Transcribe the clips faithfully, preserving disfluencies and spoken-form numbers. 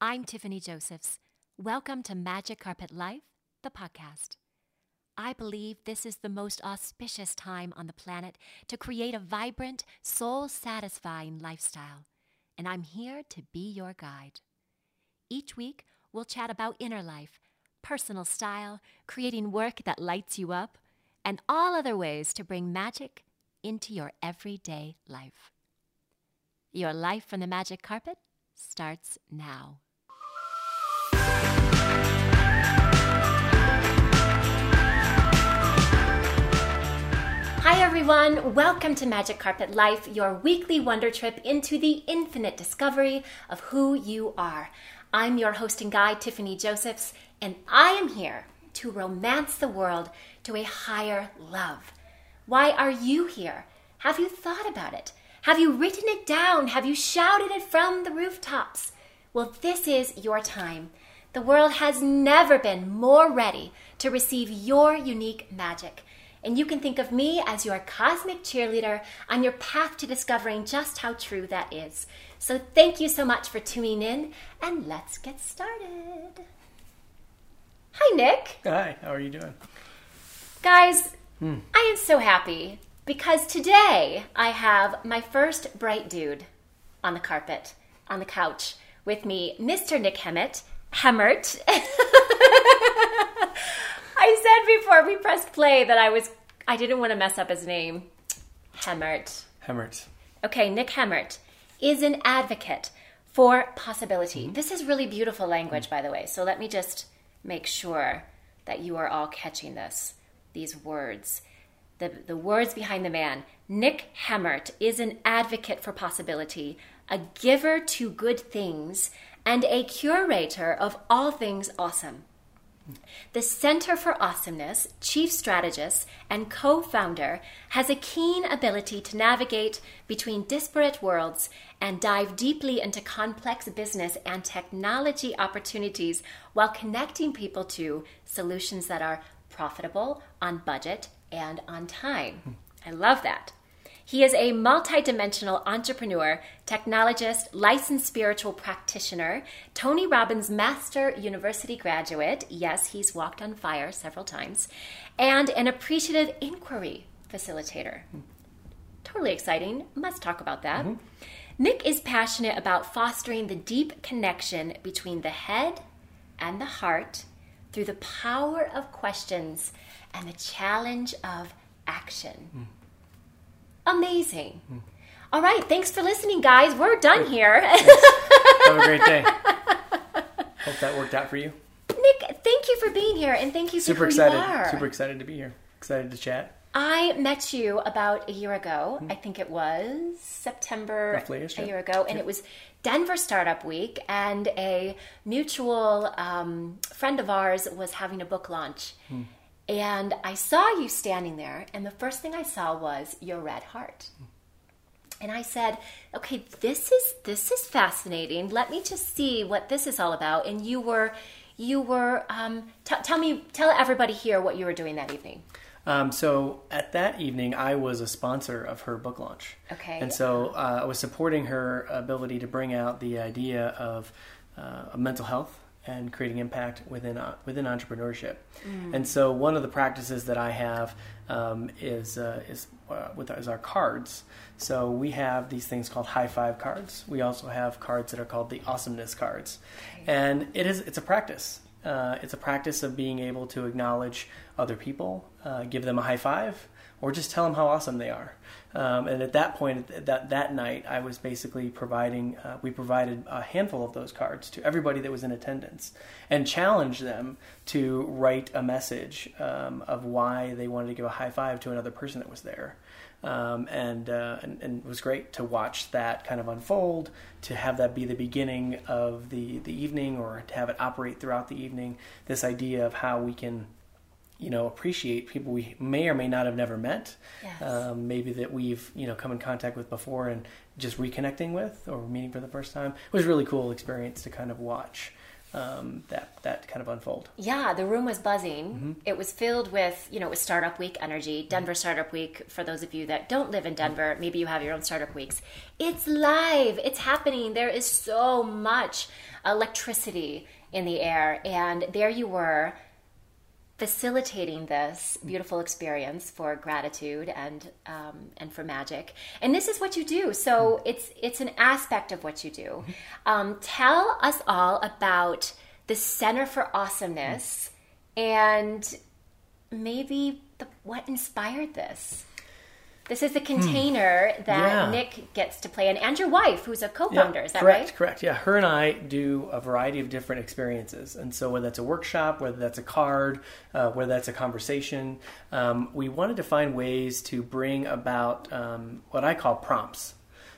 I'm Tiffany Josephs. Welcome to Magic Carpet Life, the podcast. I believe this is the most auspicious time on the planet to create a vibrant, soul-satisfying lifestyle, and I'm here to be your guide. Each week, we'll chat about inner life, personal style, creating work that lights you up, and all other ways to bring magic into your everyday life. Your life from the magic carpet starts now. Hi everyone, welcome to Magic Carpet Life, your weekly wonder trip into the infinite discovery of who you are. I'm your host and guide, Tiffany Josephs, and I am here to romance the world to a higher love. Why are you here? Have you thought about it? Have you written it down? Have you shouted it from the rooftops? Well, this is your time. The world has never been more ready to receive your unique magic. And you can think of me as your cosmic cheerleader on your path to discovering just how true that is. So thank you so much for tuning in, and let's get started. Hi, Nick. Hi, how are you doing? Guys, hmm. I am so happy because today I have my first bright dude on the carpet, on the couch, with me, Mister Nick Hemmert. Hemmert. I said before we pressed play that I was I didn't want to mess up his name. Hemmert. Hemmert. Okay, Nick Hemmert is an advocate for possibility. Mm-hmm. This is really beautiful language, mm-hmm. by the way. So let me just make sure that you are all catching this. These words. The the words behind the man. Nick Hemmert is an advocate for possibility, a giver to good things, and a curator of all things awesome. The Center for Awesomeness, chief strategist and co-founder, has a keen ability to navigate between disparate worlds and dive deeply into complex business and technology opportunities while connecting people to solutions that are profitable, on budget, and on time. I love that. He is a multidimensional entrepreneur, technologist, licensed spiritual practitioner, Tony Robbins Master University graduate, yes, he's walked on fire several times, and an appreciative inquiry facilitator. Totally exciting. Must talk about that. Mm-hmm. Nick is passionate about fostering the deep connection between the head and the heart through the power of questions and the challenge of action. Mm. Amazing. Mm. All right. Thanks for listening, guys. We're done here. Have a great day. Hope that worked out for you. Nick, thank you for being here, and thank you for who you are. Super excited to be here. Excited to chat. I met you about a year ago. Mm. I think it was September Roughly, yes, a year ago. And yeah. It was Denver Startup Week, and a mutual um, friend of ours was having a book launch. Mm. And I saw you standing there, and the first thing I saw was your red heart. And I said, okay, this is this is fascinating. Let me just see what this is all about. And you were, you were. Um, t- tell me, tell everybody here what you were doing that evening. Um, so at that evening, I was a sponsor of her book launch. Okay. And so uh, I was supporting her ability to bring out the idea of uh, mental health and creating impact within within entrepreneurship. Mm. And so one of the practices that I have um, is uh, is uh, with is our cards. So we have these things called high five cards. We also have cards that are called the awesomeness cards. Okay. And it is it's a practice. Uh, it's a practice of being able to acknowledge other people, uh, give them a high five, or just tell them how awesome they are. Um, and at that point, at that, that night, I was basically providing, uh, we provided a handful of those cards to everybody that was in attendance and challenged them to write a message um, of why they wanted to give a high five to another person that was there. Um, and, uh, and and it was great to watch that kind of unfold, to have that be the beginning of the, the evening, or to have it operate throughout the evening, this idea of how we can, you know, appreciate people we may or may not have never met, yes. um, maybe that we've, you know, come in contact with before and just reconnecting with or meeting for the first time. It was a really cool experience to kind of watch. um, that that kind of unfold. Yeah, the room was buzzing. Mm-hmm. It was filled with, you know, it was Startup Week energy, Denver Startup Week. For those of you that don't live in Denver, maybe you have your own Startup Weeks. It's live. It's happening. There is so much electricity in the air. And there you were, facilitating this beautiful experience for gratitude and um, and for magic. And this is what you do. So it's it's an aspect of what you do. Um, tell us all about the Center for Awesomeness and maybe the, what inspired this. This is the container hmm. that yeah. Nick gets to play in, and your wife, who's a co-founder, yeah, is that correct, right? Correct, yeah. Her and I do a variety of different experiences. And so whether that's a workshop, whether that's a card, uh, whether that's a conversation, um, we wanted to find ways to bring about um, what I call prompts.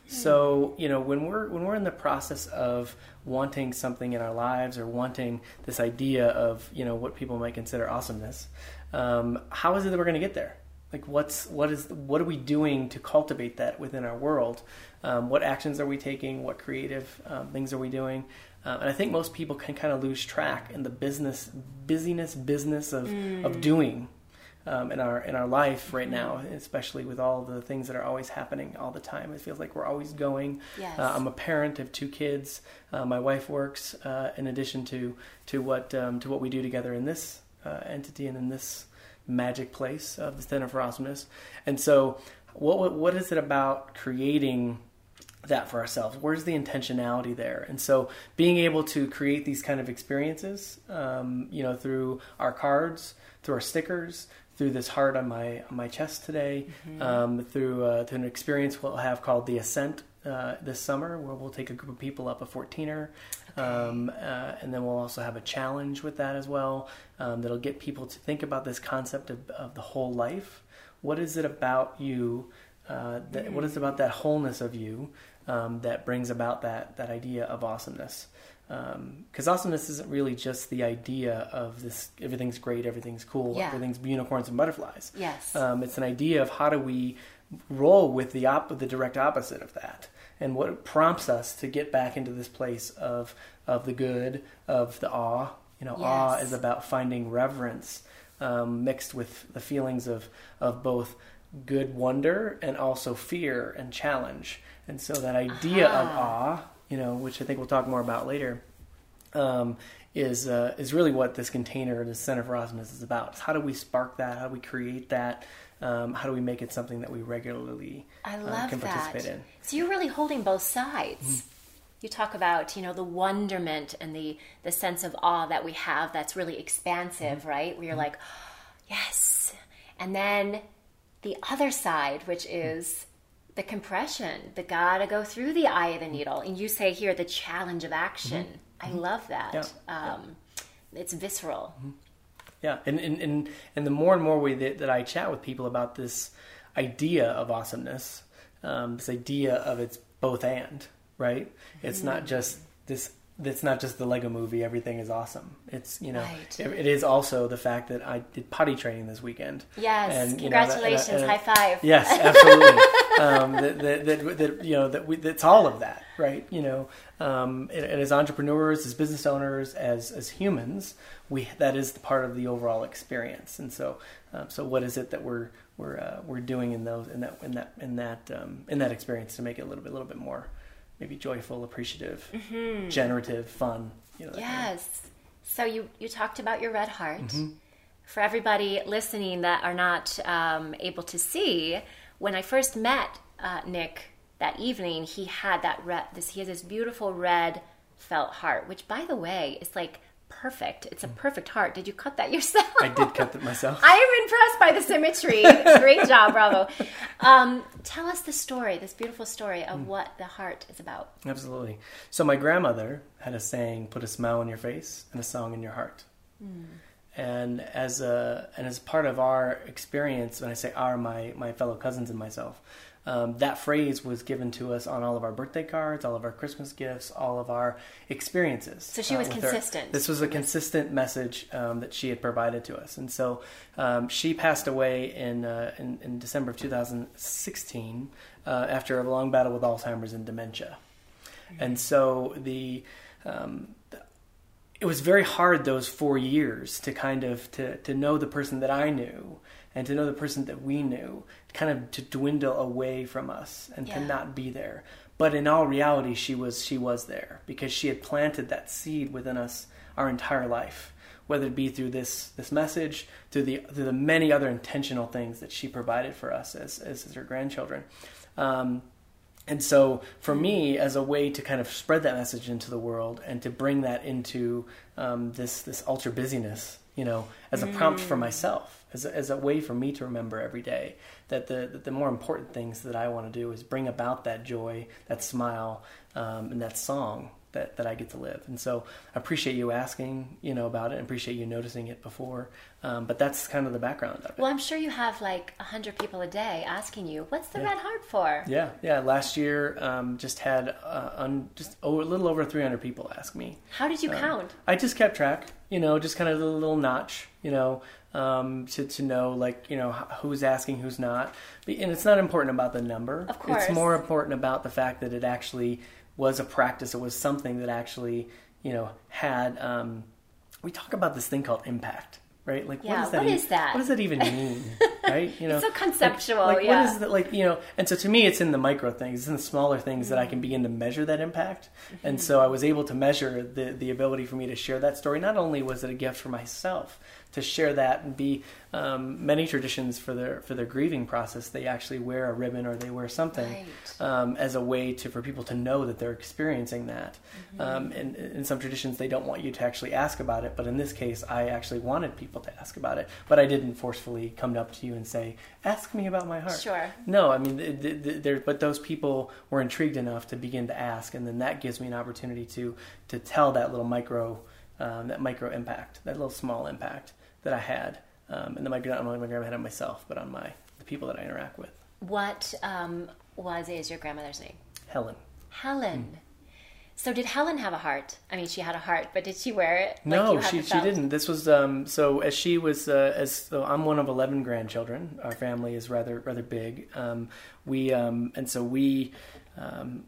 Hmm. So, you know, when we're when we're in the process of wanting something in our lives or wanting this idea of, you know, what people might consider awesomeness, um, how is it that we're going to get there? Like what's what is what are we doing to cultivate that within our world? Um, what actions are we taking? What creative um, things are we doing? Uh, and I think most people can kind of lose track in the business busyness business of mm. of doing um, in our in our life right now, especially with all the things that are always happening all the time. It feels like we're always going. Yes. Uh, I'm a parent of two kids. Uh, my wife works uh, in addition to to what um, to what we do together in this uh, entity and in this magic place of the Center for Awesomeness. And so what, what what is it about creating that for ourselves? Where's the intentionality there? And so being able to create these kind of experiences, um, you know, through our cards, through our stickers, through this heart on my on my chest today, mm-hmm. um, through, uh, through an experience we'll have called The Ascent uh, this summer, where we'll take a group of people up a fourteener. Okay. Um, uh, and then we'll also have a challenge with that as well, um, that'll get people to think about this concept of, of the whole life. What is it about you, uh, that, mm-hmm. what is it about that wholeness of you um, that brings about that, that idea of awesomeness? Because um, awesomeness isn't really just the idea of this, everything's great, everything's cool, yeah. everything's unicorns and butterflies. Yes. Um, it's an idea of how do we roll with the op- the direct opposite of that. And what prompts us to get back into this place of of the good, of the awe. You know, yes. awe is about finding reverence um, mixed with the feelings of, of both good wonder and also fear and challenge. And so that idea uh-huh. of awe, you know, which I think we'll talk more about later, um, is uh, is really what this container, this Center for Awesomeness is about. It's how do we spark that? How do we create that? Um, how do we make it something that we regularly I love uh, can participate that. in? So you're really holding both sides. Mm-hmm. You talk about, you know, the wonderment and the, the sense of awe that we have that's really expansive, mm-hmm. right? Where you're mm-hmm. like, oh, yes. And then the other side, which is mm-hmm. the compression, the gotta go through the eye of the needle. And you say here, the challenge of action. Mm-hmm. I mm-hmm. love that. Yeah. Um, yeah. It's visceral. Mm-hmm. Yeah, and, and and and the more and more way that, that I chat with people about this idea of awesomeness, um, this idea of it's both and, right? It's mm-hmm. not just this. It's not just the Lego movie. Everything is awesome. It's you know, right. it, it is also the fact that I did potty training this weekend. Yes, and, congratulations! Know, that, and I, and I, high five. Yes, absolutely. um, that, that, that, that you know that we, that's all of that, right? You know, um, and, and as entrepreneurs, as business owners, as as humans, we that is the part of the overall experience. And so, um, so what is it that we're we're uh, we're doing in those in that in that in that um, in that experience to make it a little bit a little bit more. Maybe joyful, appreciative, mm-hmm. generative, fun. You know, yes. Kind of. So you, you talked about your red heart. Mm-hmm. For everybody listening that are not um, able to see, when I first met uh, Nick that evening, he had that red. This he has this beautiful red felt heart, which, by the way, is like perfect. It's a perfect heart. Did you cut that yourself? I did cut it myself. I am impressed by the symmetry. Great job. Bravo. Um, tell us the story, this beautiful story of mm. what the heart is about. Absolutely. So my grandmother had a saying, put a smile on your face and a song in your heart. Mm. And as a, and as part of our experience, when I say our, my, my fellow cousins and myself, Um, that phrase was given to us on all of our birthday cards, all of our Christmas gifts, all of our experiences. So she was uh, consistent. Her. This was a consistent message um, that she had provided to us. And so um, she passed away in, uh, in, in December of two thousand sixteen uh, after a long battle with Alzheimer's and dementia. Mm-hmm. And so the, um, the it was very hard those four years to kind of, to, to know the person that I knew and to know the person that we knew, kind of to dwindle away from us and yeah. to not be there. But in all reality, she was, she was there because she had planted that seed within us our entire life, whether it be through this, this message, through the, through the many other intentional things that she provided for us as, as, as her grandchildren. Um, And so for me, as a way to kind of spread that message into the world and to bring that into um, this this ultra busyness, you know, as a mm. prompt for myself, as a, as a way for me to remember every day that the that the more important things that I want to do is bring about that joy, that smile, um, and that song that, that I get to live. And so I appreciate you asking, you know, about it, and appreciate you noticing it before. Um, but that's kind of the background of it. Well, I'm sure you have like one hundred people a day asking you, what's the yeah. red heart for? Yeah, yeah. Last year, um, just had uh, un- just over, a little over three hundred people ask me. How did you um, count? I just kept track, you know, just kind of a little notch, you know, um, to, to know like, you know, who's asking, who's not. And it's not important about the number. Of course. It's more important about the fact that it actually was a practice. It was something that actually, you know, had, um, we talk about this thing called impact. Right? Like, yeah, what, is that what, even, is that? what does that even mean? Right? You know, it's so conceptual. Like, like yeah. what is that? Like, you know, and so to me, it's in the micro things, it's in the smaller things mm-hmm. that I can begin to measure that impact. Mm-hmm. And so I was able to measure the, the ability for me to share that story. Not only was it a gift for myself to share that, and be um, many traditions for their for their grieving process, they actually wear a ribbon or they wear something right. um, as a way to for people to know that they're experiencing that. Mm-hmm. Um, and in some traditions, they don't want you to actually ask about it. But in this case, I actually wanted people to ask about it, but I didn't forcefully come up to you and say, ask me about my heart. Sure. No, I mean, th- th- there, but those people were intrigued enough to begin to ask, and then that gives me an opportunity to to tell that little micro, um, that micro impact, that little small impact that I had, um, and that might be not only my grandma had on myself, but on my the people that I interact with. What um, was is your grandmother's name? Helen. Helen. Mm. So did Helen have a heart? I mean, she had a heart, but did she wear it? Like no, you she she didn't. This was um. So as she was uh, as so I'm one of eleven grandchildren. Our family is rather rather big. Um, we um and so we um.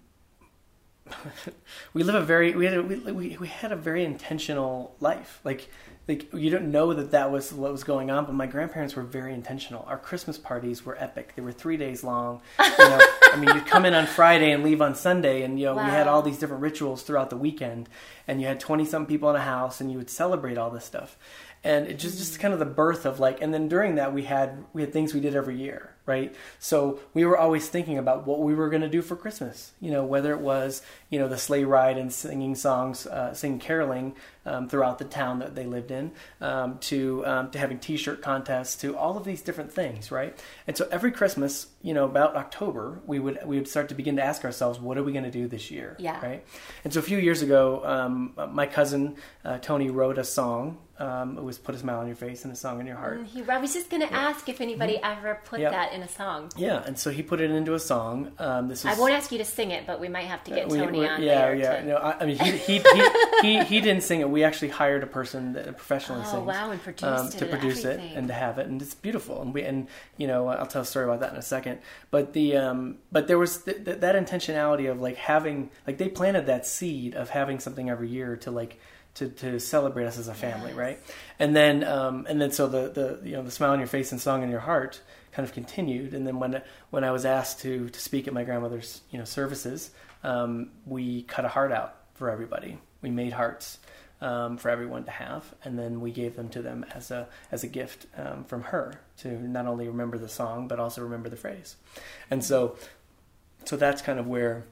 we live a very we had a, we, we we had a very intentional life. Like like you don't know that that was what was going on, but my grandparents were very intentional. Our Christmas parties were epic. They were three days long. You know, I mean, you'd come in on Friday and leave on Sunday, and you know, wow. we had all these different rituals throughout the weekend, and you had twenty-some people in a house, and you would celebrate all this stuff. And it just, just kind of the birth of like, and then during that we had we had things we did every year, right? So we were always thinking about what we were going to do for Christmas, you know, whether it was, you know, the sleigh ride and singing songs, uh, singing caroling um, throughout the town that they lived in, um, to um, to having T-shirt contests, to all of these different things, right? And so every Christmas, you know, about October, we would we would start to begin to ask ourselves, what are we going to do this year, yeah. right? And so a few years ago, um, my cousin uh, Tony wrote a song. Um, it was Put a Smile on Your Face and a Song in Your Heart. Mm, he, I was just going to yeah. ask if anybody mm-hmm. ever put yep. that in a song. Yeah, and so he put it into a song. Um, this was, I won't ask you to sing it, but we might have to get uh, we, Tony on yeah, later. Yeah, yeah. To... No, I, I mean, he he, he, he he didn't sing it. We actually hired a person that professionally oh, sings. Oh, wow, and produced um, it. To produce it and to have it, and it's beautiful. And we and you know, I'll tell a story about that in a second. But the um, but there was th- th- that intentionality of like having like they planted that seed of having something every year to like. To, to celebrate us as a family, yes. right? And then um, and then so the, the you know the smile on your face and song in your heart kind of continued. And then when when I was asked to to speak at my grandmother's you know services, um, we cut a heart out for everybody. We made hearts um, for everyone to have, and then we gave them to them as a as a gift um, from her to not only remember the song but also remember the phrase. And so so that's kind of where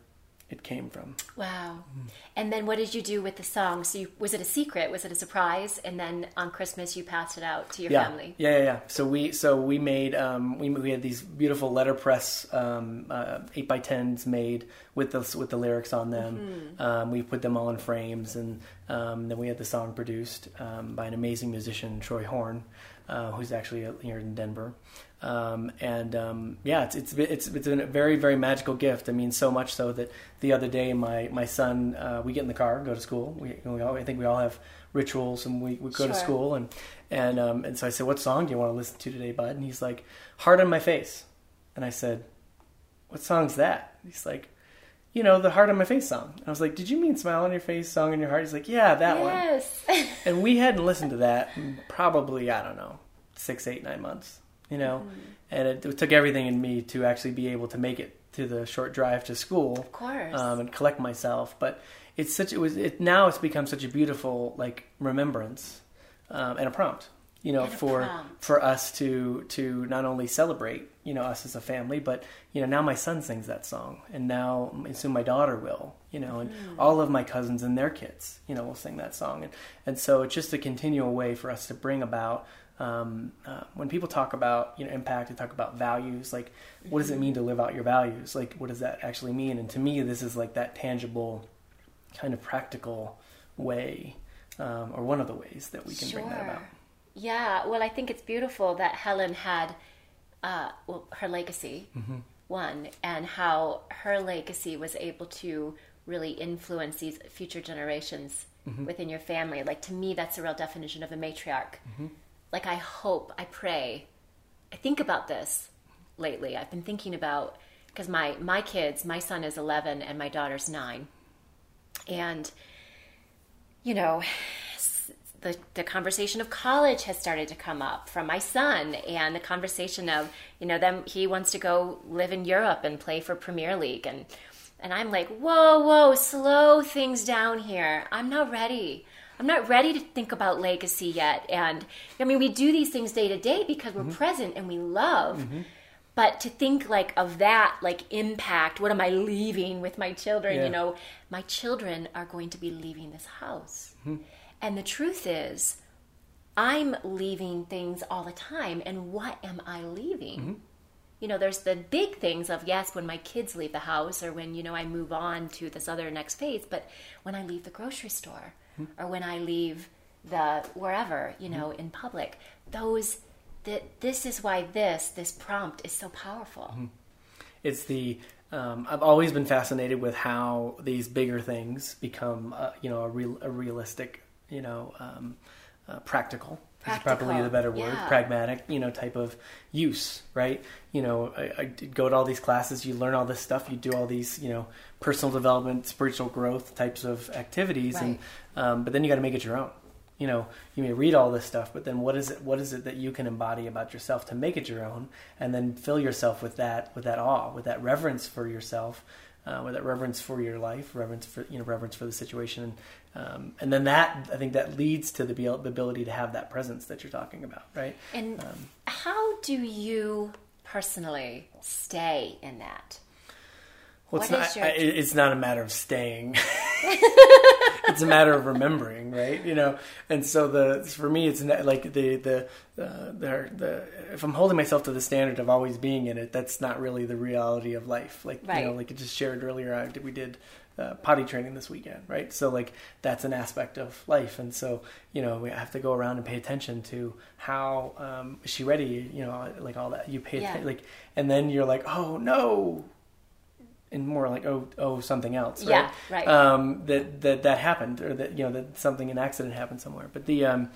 it came from. Wow. Mm. And then what did you do with the song? So you, was it a secret? Was it a surprise? And then on Christmas you passed it out to your yeah. family. Yeah, yeah, yeah. So we so we made um, we we had these beautiful letterpress um, uh, eight by tens made with the with the lyrics on them. Mm-hmm. Um, we put them all in frames, and um, then we had the song produced um, by an amazing musician, Troy Horn, uh, who's actually here in Denver. Um, and, um, yeah, it's, it's, it's, it's been a very, very magical gift. I mean, so much so that the other day, my, my son, uh, we get in the car, go to school. We, we all, I think we all have rituals, and we, we go sure. to school, and, and, um, and so I said, what song do you want to listen to today, bud? And he's like, Heart on My Face. And I said, what song's that? And he's like, you know, the Heart on My Face song. I was like, did you mean Smile on Your Face, Song in Your Heart? He's like, yeah, that yes. one. Yes. And we hadn't listened to that in probably, I don't know, six, eight, nine months, you know. Mm-hmm. And it, it took everything in me to actually be able to make it to the short drive to school. Of course. Um, and collect myself. But it's such, it was, it, now it's become such a beautiful, like, remembrance um, and a prompt. You know, for prompt. for us to to not only celebrate, you know, us as a family, but, you know, now my son sings that song, and now and soon my daughter will, you know, and mm. all of my cousins and their kids, you know, will sing that song. And, and so it's just a continual way for us to bring about, um, uh, when people talk about, you know, impact and talk about values, like, what does it mean to live out your values? Like, what does that actually mean? And to me, this is like that tangible, kind of practical way, um, or one of the ways that we can sure. bring that about. Yeah, well, I think it's beautiful that Helen had uh, well, her legacy, mm-hmm. one, and how her legacy was able to really influence these future generations mm-hmm. within your family. Like, to me, that's the real definition of a matriarch. Mm-hmm. Like, I hope, I pray, I think about this lately. I've been thinking about, because my, my kids, my son is eleven and my daughter's nine. And, you know... The, the conversation of college has started to come up from my son, and the conversation of, you know, them, he wants to go live in Europe and play for Premier League. And, and I'm like, whoa, whoa, slow things down here. I'm not ready. I'm not ready to think about legacy yet. And I mean, we do these things day to day because we're mm-hmm. present and we love, mm-hmm. but to think like of that, like impact, what am I leaving with my children? Yeah. You know, my children are going to be leaving this house. Mm-hmm. And the truth is, I'm leaving things all the time. And what am I leaving? Mm-hmm. You know, there's the big things of, yes, when my kids leave the house or when, you know, I move on to this other next phase. But when I leave the grocery store mm-hmm. or when I leave the wherever, you know, mm-hmm. in public, those that this is why this, this prompt is so powerful. Mm-hmm. It's the... Um, I've always been fascinated with how these bigger things become, uh, you know, a, real, a realistic... you know, um, uh, practical, practical is probably the better word, yeah. pragmatic, you know, type of use, right? You know, I, I go to all these classes, you learn all this stuff, you do all these, you know, personal development, spiritual growth types of activities. Right. And, um, but then you got to make it your own. You know, you may read all this stuff, but then what is it, what is it that you can embody about yourself to make it your own, and then fill yourself with that, with that awe, with that reverence for yourself, Uh, with that reverence for your life, reverence for, you know, reverence for the situation. And, um, and then that, I think that leads to the, be- the ability to have that presence that you're talking about, right? And um, how do you personally stay in that? Well, it's not, your... I, it's not a matter of staying. It's a matter of remembering, right? You know, and so the for me, it's not, like the the, uh, the the if I'm holding myself to the standard of always being in it, that's not really the reality of life. Like right. you know, like I just shared earlier, I, we did uh, potty training this weekend, right? So like that's an aspect of life, and so you know we have to go around and pay attention to how um, is she ready? You know, like all that you pay yeah. atten- like, and then you're like, oh no. And more like, oh, oh, something else, right? Yeah, right. Um, that, that that happened, or that you know that something, an accident happened somewhere. But the, um,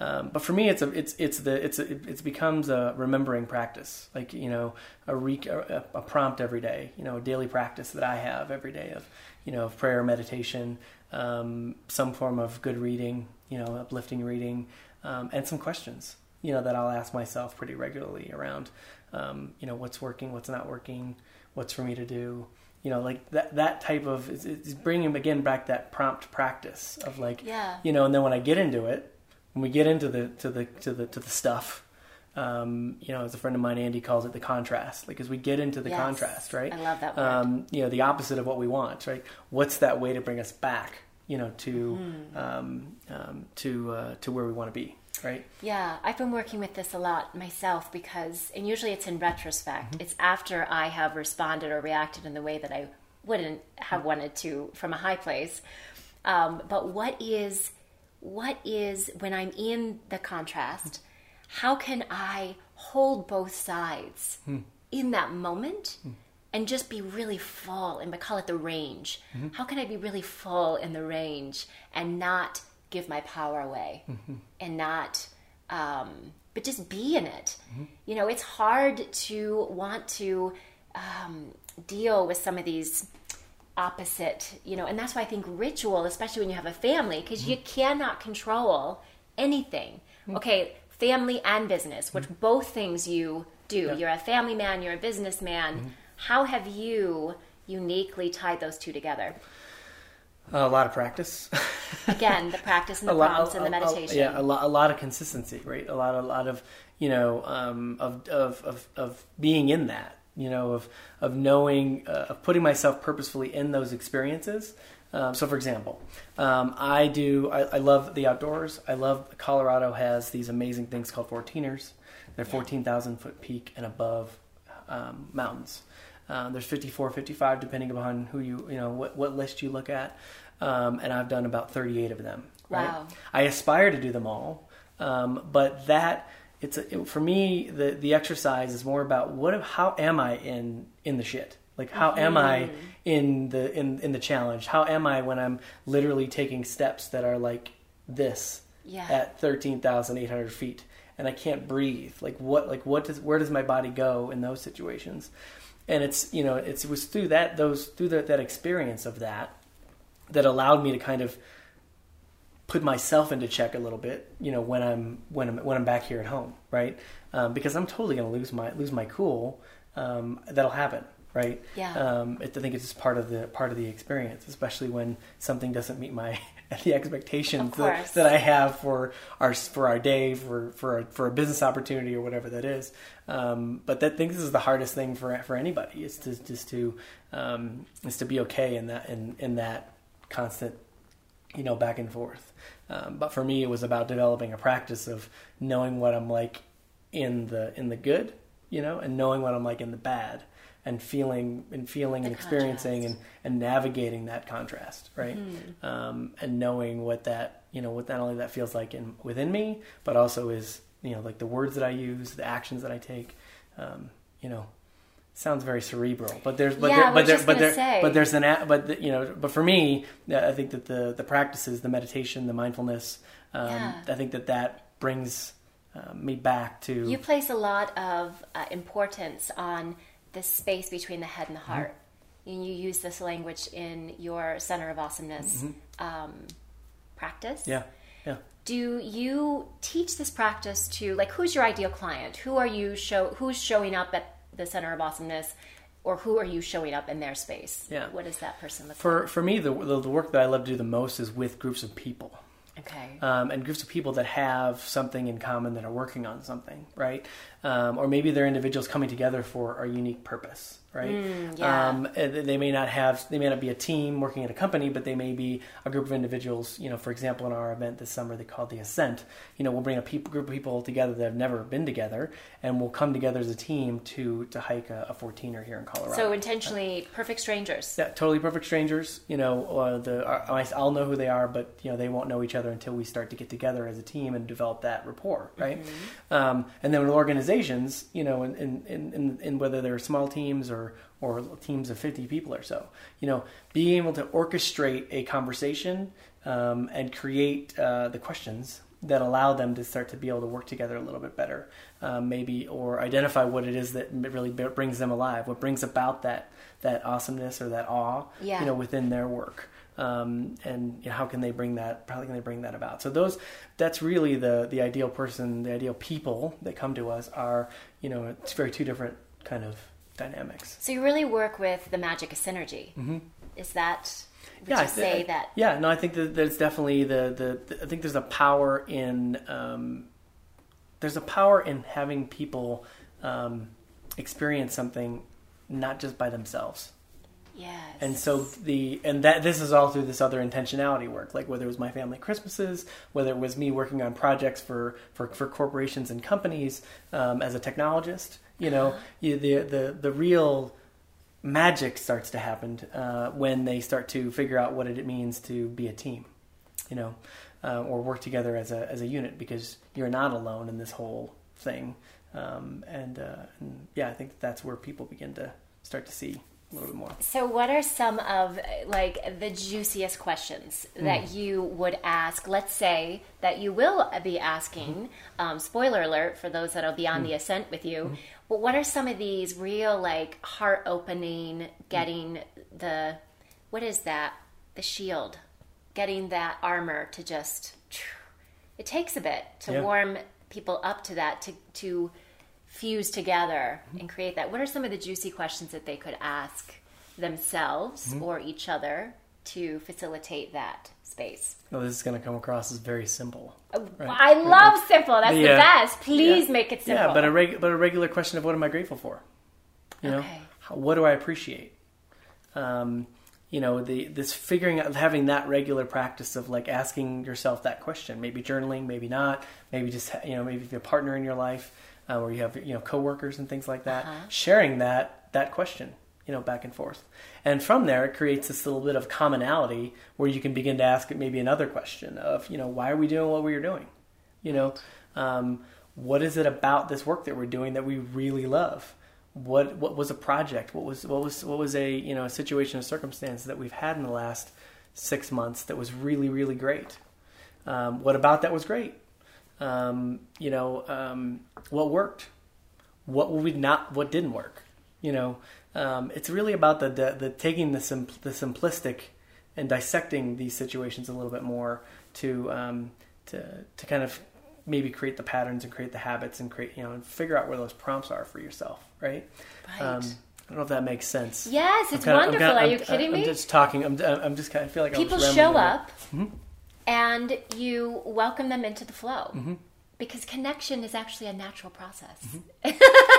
um, but for me, it's a, it's it's the it's a, it becomes a remembering practice, like you know a, re- a a prompt every day, you know, a daily practice that I have every day of, you know, of prayer, meditation, um, some form of good reading, you know, uplifting reading, um, and some questions, you know, that I'll ask myself pretty regularly around, um, you know, what's working, what's not working. What's for me to do, you know, like that, that type of, it's, it's bringing again back that prompt practice of like, yeah. you know, and then when I get into it, when we get into the, to the, to the, to the stuff, um, you know, as a friend of mine, Andy calls it the contrast, like as we get into the yes. contrast, right? I love that word. Um, you know, the opposite of what we want, right? What's that way to bring us back, you know, to, mm. um, um, to, uh, to where we want to be. Right. Yeah, I've been working with this a lot myself because, and usually it's in retrospect. Mm-hmm. It's after I have responded or reacted in the way that I wouldn't have wanted to from a high place. Um, but what is, what is when I'm in the contrast, how can I hold both sides mm-hmm. in that moment mm-hmm. and just be really full? And we call it the range. Mm-hmm. How can I be really full in the range and not give my power away mm-hmm. and not, um, but just be in it. Mm-hmm. You know, it's hard to want to um, deal with some of these opposite, you know, and that's why I think ritual, especially when you have a family, because mm-hmm. you cannot control anything. Mm-hmm. Okay, family and business, which mm-hmm. both things you do. Yep. You're a family man, you're a businessman. Mm-hmm. How have you uniquely tied those two together? A lot of practice. Again, the practice and the lot, prompts and the meditation. A, yeah, a lot, a lot of consistency, right? A lot, a lot of, you know, um, of, of, of, of being in that. You know, of of knowing, uh, of putting myself purposefully in those experiences. Um, so, for example, um, I do. I, I love the outdoors. I love Colorado has these amazing things called fourteeners. They're fourteen thousand foot peak and above um, mountains. Uh, there's fifty-four, fifty-five, depending upon who you you know what what list you look at. Um, and I've done about thirty-eight of them. Right? Wow! I aspire to do them all, um, but that. It's a, it, for me, the, the exercise is more about what if, how am I in, in the shit? Like how mm-hmm. am I in the in, in the challenge? How am I when I'm literally taking steps that are like this yeah. at thirteen thousand eight hundred feet and I can't breathe? Like what like what does where does my body go in those situations? And it's you know it's, it was through that those through that, that experience of that that allowed me to kind of put myself into check a little bit, you know, when I'm when I'm when I'm back here at home, right? Um, because I'm totally gonna lose my lose my cool. Um, that'll happen, right? Yeah. Um, it, I think it's just part of the part of the experience, especially when something doesn't meet my the expectations that, that I have for our for our day, for for our, for a business opportunity or whatever that is. Um, but that I think this is the hardest thing for for anybody is to just to um, is to be okay in that in in that constant. You know, back and forth. Um, but for me, it was about developing a practice of knowing what I'm like in the in the good, you know, and knowing what I'm like in the bad, and feeling and feeling the and experiencing and, and navigating that contrast, right? Mm-hmm. Um, and knowing what that you know what not only that feels like in within me, but also is you know like the words that I use, the actions that I take, um, you know. Sounds very cerebral, but there's but yeah, there, but there, but there, but there's an but the, you know but for me, I think that the the practices, the meditation, the mindfulness, um, yeah. I think that that brings uh, me back to. You place a lot of uh, importance on the space between the head and the heart, mm-hmm. and you use this language in your Center of Awesomeness mm-hmm. um, practice. Yeah, yeah. Do you teach this practice to like who's your ideal client? Who are you show? Who's showing up at the Center of Awesomeness, or who are you showing up in their space? Yeah. What does that person look for, like? For me, the, the the work that I love to do the most is with groups of people. Okay. Um, and groups of people that have something in common that are working on something, right? Um, or maybe they're individuals coming together for a unique purpose, right? Mm, yeah. Um, they may not have, they may not be a team working at a company, but they may be a group of individuals, you know, for example, in our event this summer, they called The Ascent, you know, we'll bring a pe- group of people together that have never been together and we'll come together as a team to, to hike a, a fourteener here in Colorado. So intentionally uh, perfect strangers. Yeah, totally perfect strangers. You know, uh, the, uh, I'll know who they are, but you know, they won't know each other until we start to get together as a team and develop that rapport, right? Mm-hmm. Um, and then with organizations, you know, in, in, in, in whether they're small teams or, or teams of fifty people or so, you know, being able to orchestrate a conversation um, and create uh, the questions that allow them to start to be able to work together a little bit better, um, maybe, or identify what it is that really brings them alive, what brings about that that awesomeness or that awe, yeah. you know, within their work. Um, and you know, how can they bring that? How can they bring that about? So those, that's really the the ideal person, the ideal people that come to us are, you know, it's very two different kind of dynamics. So you really work with the magic of synergy. Mm-hmm. Is that? Would yeah, you say I th- that. Yeah, no, I think that there's definitely the, the the. I think there's a power in um, there's a power in having people um, experience something, not just by themselves. Yes. And so the and that this is all through this other intentionality work, like whether it was my family Christmases, whether it was me working on projects for for, for corporations and companies um, as a technologist, you know, uh-huh. you, the the the real magic starts to happen uh, when they start to figure out what it means to be a team, you know, uh, or work together as a as a unit because you're not alone in this whole thing, um, and, uh, and yeah, I think that that's where people begin to start to see. A little bit more. So what are some of like the juiciest questions that mm. you would ask? Let's say that you will be asking, mm. um, spoiler alert for those that'll be on mm. the ascent with you, mm. but what are some of these real like heart opening, getting mm. the what is that? The shield, getting that armor to just, it takes a bit to yeah. warm people up to that, to, to fuse together mm-hmm. and create that. What are some of the juicy questions that they could ask themselves mm-hmm. or each other to facilitate that space? No, this is going to come across as very simple. Right? I love really? simple. That's the, the uh, best. Please yeah. make it simple. Yeah, but a, reg- but a regular question of what am I grateful for? You okay. know, how, what do I appreciate? Um, you know, the this figuring out, having that regular practice of like asking yourself that question, maybe journaling, maybe not, maybe just, you know, maybe if you have a partner in your life uh, or you have, you know, coworkers and things like that, uh-huh. sharing that, that question, you know, back and forth. And from there, it creates this little bit of commonality where you can begin to ask maybe another question of, you know, why are we doing what we are doing? You know, um, what is it about this work that we're doing that we really love? What what was a project? What was what was what was a you know a situation, a circumstance that we've had in the last six months that was really really great? Um, what about that was great? Um, you know, um, what worked? What would we not? What didn't work? You know, um, it's really about the the, the taking the sim, the simplistic and dissecting these situations a little bit more to um, to to kind of maybe create the patterns and create the habits and create, you know, and figure out where those prompts are for yourself, right? Right. Um, I don't know if that makes sense. Yes, it's kinda, wonderful. Kinda, are I'm, you kidding I'm, me? I'm just talking. I'm, I'm just kind of feel like people I was show up mm-hmm. and you welcome them into the flow mm-hmm. because connection is actually a natural process. Mm-hmm.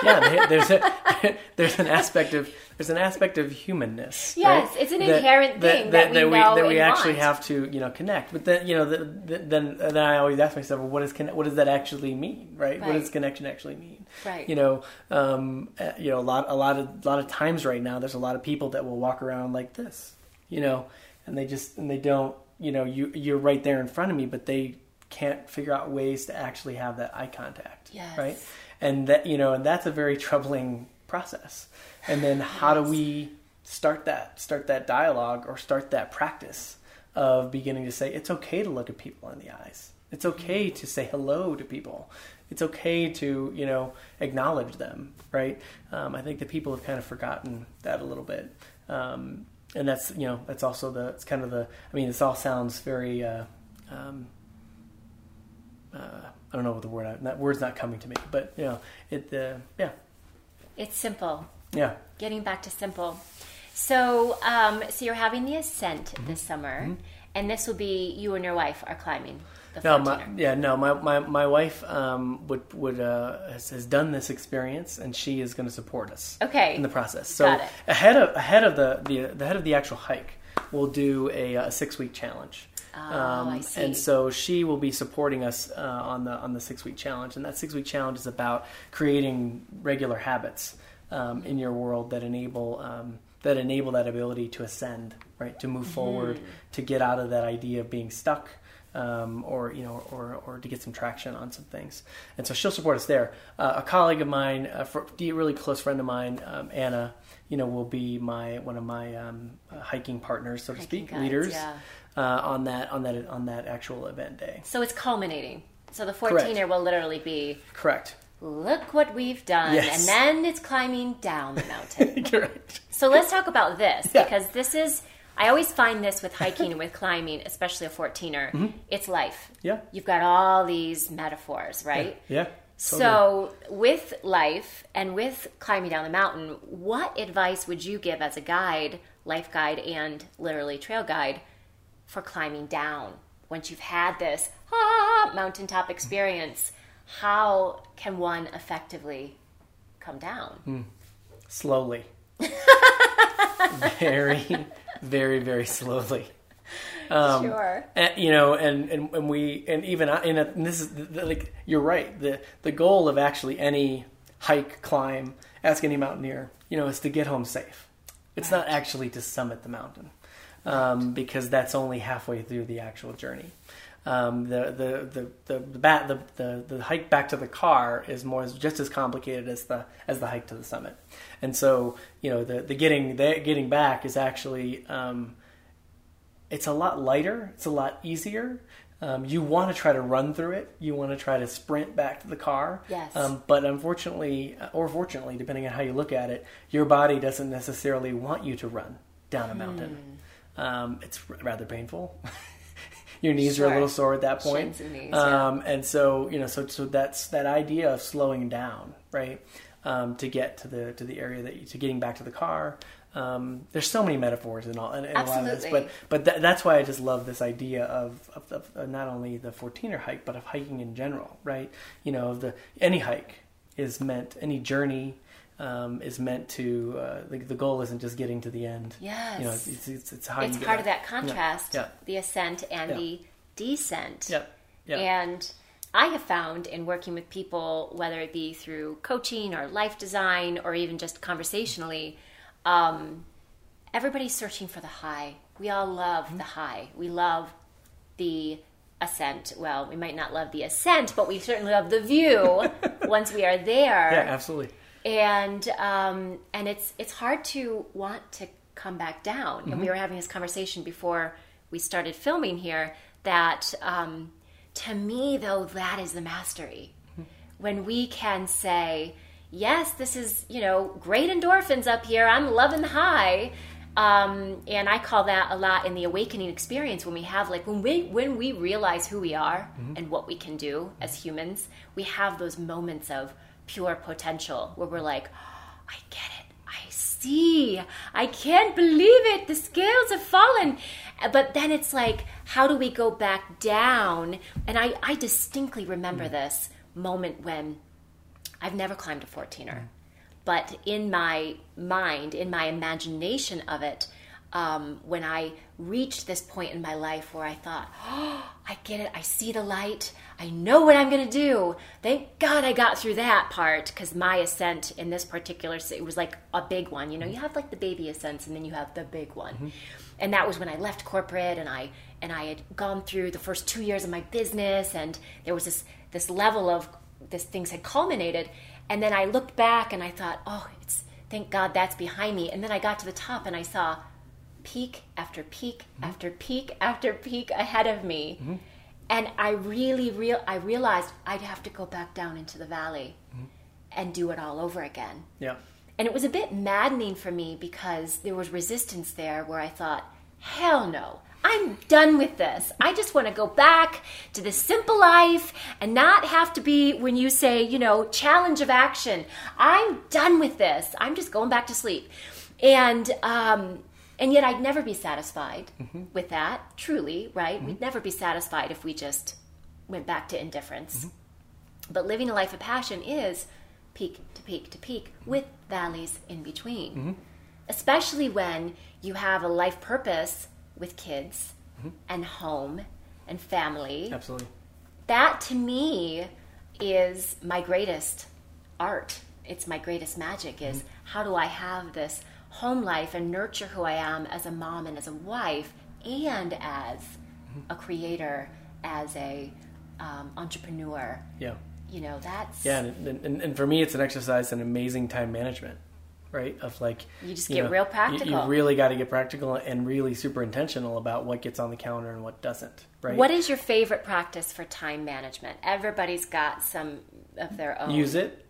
Yeah, there's a, there's an aspect of there's an aspect of humanness. Yes, right? It's an that, inherent that, thing that, that, that we that know we, that we actually want. Have to, you know, connect. But then, you know, the, the, then then I always ask myself, well, what is what does that actually mean, right? right? What does connection actually mean? Right. You know, um, you know, a lot a lot of a lot of times right now, there's a lot of people that will walk around like this, you know, and they just and they don't, you know, you you're right there in front of me, but they can't figure out ways to actually have that eye contact, yes. right? And that, you know, and that's a very troubling process. And then how yes. do we start that, start that dialogue or start that practice of beginning to say, it's okay to look at people in the eyes. It's okay to say hello to people. It's okay to, you know, acknowledge them, right? Um, I think that people have kind of forgotten that a little bit. Um, and that's, you know, that's also the, it's kind of the, I mean, this all sounds very, uh, um, Uh, I don't know what the word, that word's not coming to me, but you know, it, uh, yeah. It's simple. Yeah. Getting back to simple. So, um, so you're having the ascent mm-hmm. this summer mm-hmm. and this will be, you and your wife are climbing the no, my, yeah, no, my, my, my wife, um, would, would, uh, has, has done this experience and she is going to support us okay. in the process. So Got it. ahead of, ahead of the, the, the head of the actual hike, we'll do a, a six week challenge. Oh, um, I see. And so she will be supporting us uh, on the on the six week challenge, and that six week challenge is about creating regular habits um, in your world that enable um, that enable that ability to ascend, right? To move mm-hmm. forward, to get out of that idea of being stuck, um, or you know, or or to get some traction on some things. And so she'll support us there. Uh, a colleague of mine, a, fr- a really close friend of mine, um, Anna, you know, will be my one of my um, uh, hiking partners, so to hiking speak, guides, leaders. Yeah. Uh, on that on that on that actual event day. So it's culminating. So the fourteener will literally be correct. Look what we've done, yes. and then it's climbing down the mountain. Correct. So let's talk about this yeah. because this is. I always find this with hiking and with climbing, especially a fourteener. Mm-hmm. It's life. Yeah. You've got all these metaphors, right? Yeah. yeah. Totally. So with life and with climbing down the mountain, what advice would you give as a guide, life guide, and literally trail guide? For climbing down, once you've had this ah, mountaintop experience, how can one effectively come down? Mm. Slowly. very, very, very slowly. Um, sure. And, you know, and, and, and we, and even, I, and, a, and this is the, the, like, you're right. The, the goal of actually any hike, climb, ask any mountaineer, you know, is to get home safe. It's right. not actually to summit the mountain. Um, because that's only halfway through the actual journey. Um, the, the, the, the, the, bat, the, the, the hike back to the car is more just as complicated as the, as the hike to the summit. And so, you know, the, the getting, the getting back is actually, um, it's a lot lighter. It's a lot easier. Um, you want to try to run through it. You want to try to sprint back to the car. Yes. Um, but unfortunately, or fortunately, depending on how you look at it, your body doesn't necessarily want you to run down a mountain. Mm. Um, it's rather painful. Your knees sure. are a little sore at that point. Shins and knees, yeah. Um, and so, you know, so, so that's that idea of slowing down, right? Um, to get to the, to the area that you, to getting back to the car. Um, there's so many metaphors in all, in, in a lot of this, but, but th- that's why I just love this idea of, of, of, of not only the fourteener hike, but of hiking in general, right? You know, the, any hike is meant, any journey, Um, is meant to, uh, the, the goal isn't just getting to the end. Yes. You know, it's, it's, it's how it's you get part out. Of that contrast, yeah. Yeah. The ascent and yeah. the descent. Yeah. Yeah. And I have found in working with people, whether it be through coaching or life design or even just conversationally, um, everybody's searching for the high. We all love mm-hmm. the high. We love the ascent. Well, we might not love the ascent, but we certainly love the view once we are there. Yeah, absolutely. And um, and it's it's hard to want to come back down. Mm-hmm. And we were having this conversation before we started filming here that um, to me, though, that is the mastery. Mm-hmm. When we can say, yes, this is, you know, great endorphins up here. I'm loving the high. Um, and I call that a lot in the awakening experience when we have like when we when we realize who we are mm-hmm. and what we can do as humans, we have those moments of pure potential where we're like, oh, I get it. I see. I can't believe it. The scales have fallen. But then it's like, how do we go back down? And I, I distinctly remember mm. this moment when I've never climbed a fourteener. Mm. But in my mind, in my imagination of it, um, when I reached this point in my life where I thought, oh, I get it. I see the light. I know what I'm going to do. Thank God I got through that part, because my ascent in this particular, it was like a big one. You know, you have like the baby ascents and then you have the big one. Mm-hmm. And that was when I left corporate and I and I had gone through the first two years of my business, and there was this, this level of, this things had culminated. And then I looked back and I thought, oh, it's thank God that's behind me. And then I got to the top and I saw peak after peak mm-hmm. after peak after peak ahead of me. Mm-hmm. And I really, real I realized I'd have to go back down into the valley mm-hmm. and do it all over again. Yeah. And it was a bit maddening for me because there was resistance there where I thought, hell no, I'm done with this. I just want to go back to the simple life and not have to be, when you say, you know, challenge of action. I'm done with this. I'm just going back to sleep. And, um... And yet I'd never be satisfied mm-hmm. with that, truly, right? Mm-hmm. We'd never be satisfied if we just went back to indifference. Mm-hmm. But living a life of passion is peak to peak to peak with valleys in between. Mm-hmm. Especially when you have a life purpose with kids mm-hmm. and home and family. Absolutely. That, to me, is my greatest art. It's my greatest magic is mm-hmm. how do I have this home life and nurture who I am as a mom and as a wife and as a creator, as a um, entrepreneur. Yeah. You know, that's... Yeah, and, and, and for me, it's an exercise in amazing time management, right? Of like... You just you get know, real practical. You, you really got to get practical and really super intentional about what gets on the calendar and what doesn't, right? What is your favorite practice for time management? Everybody's got some of their own. Use it.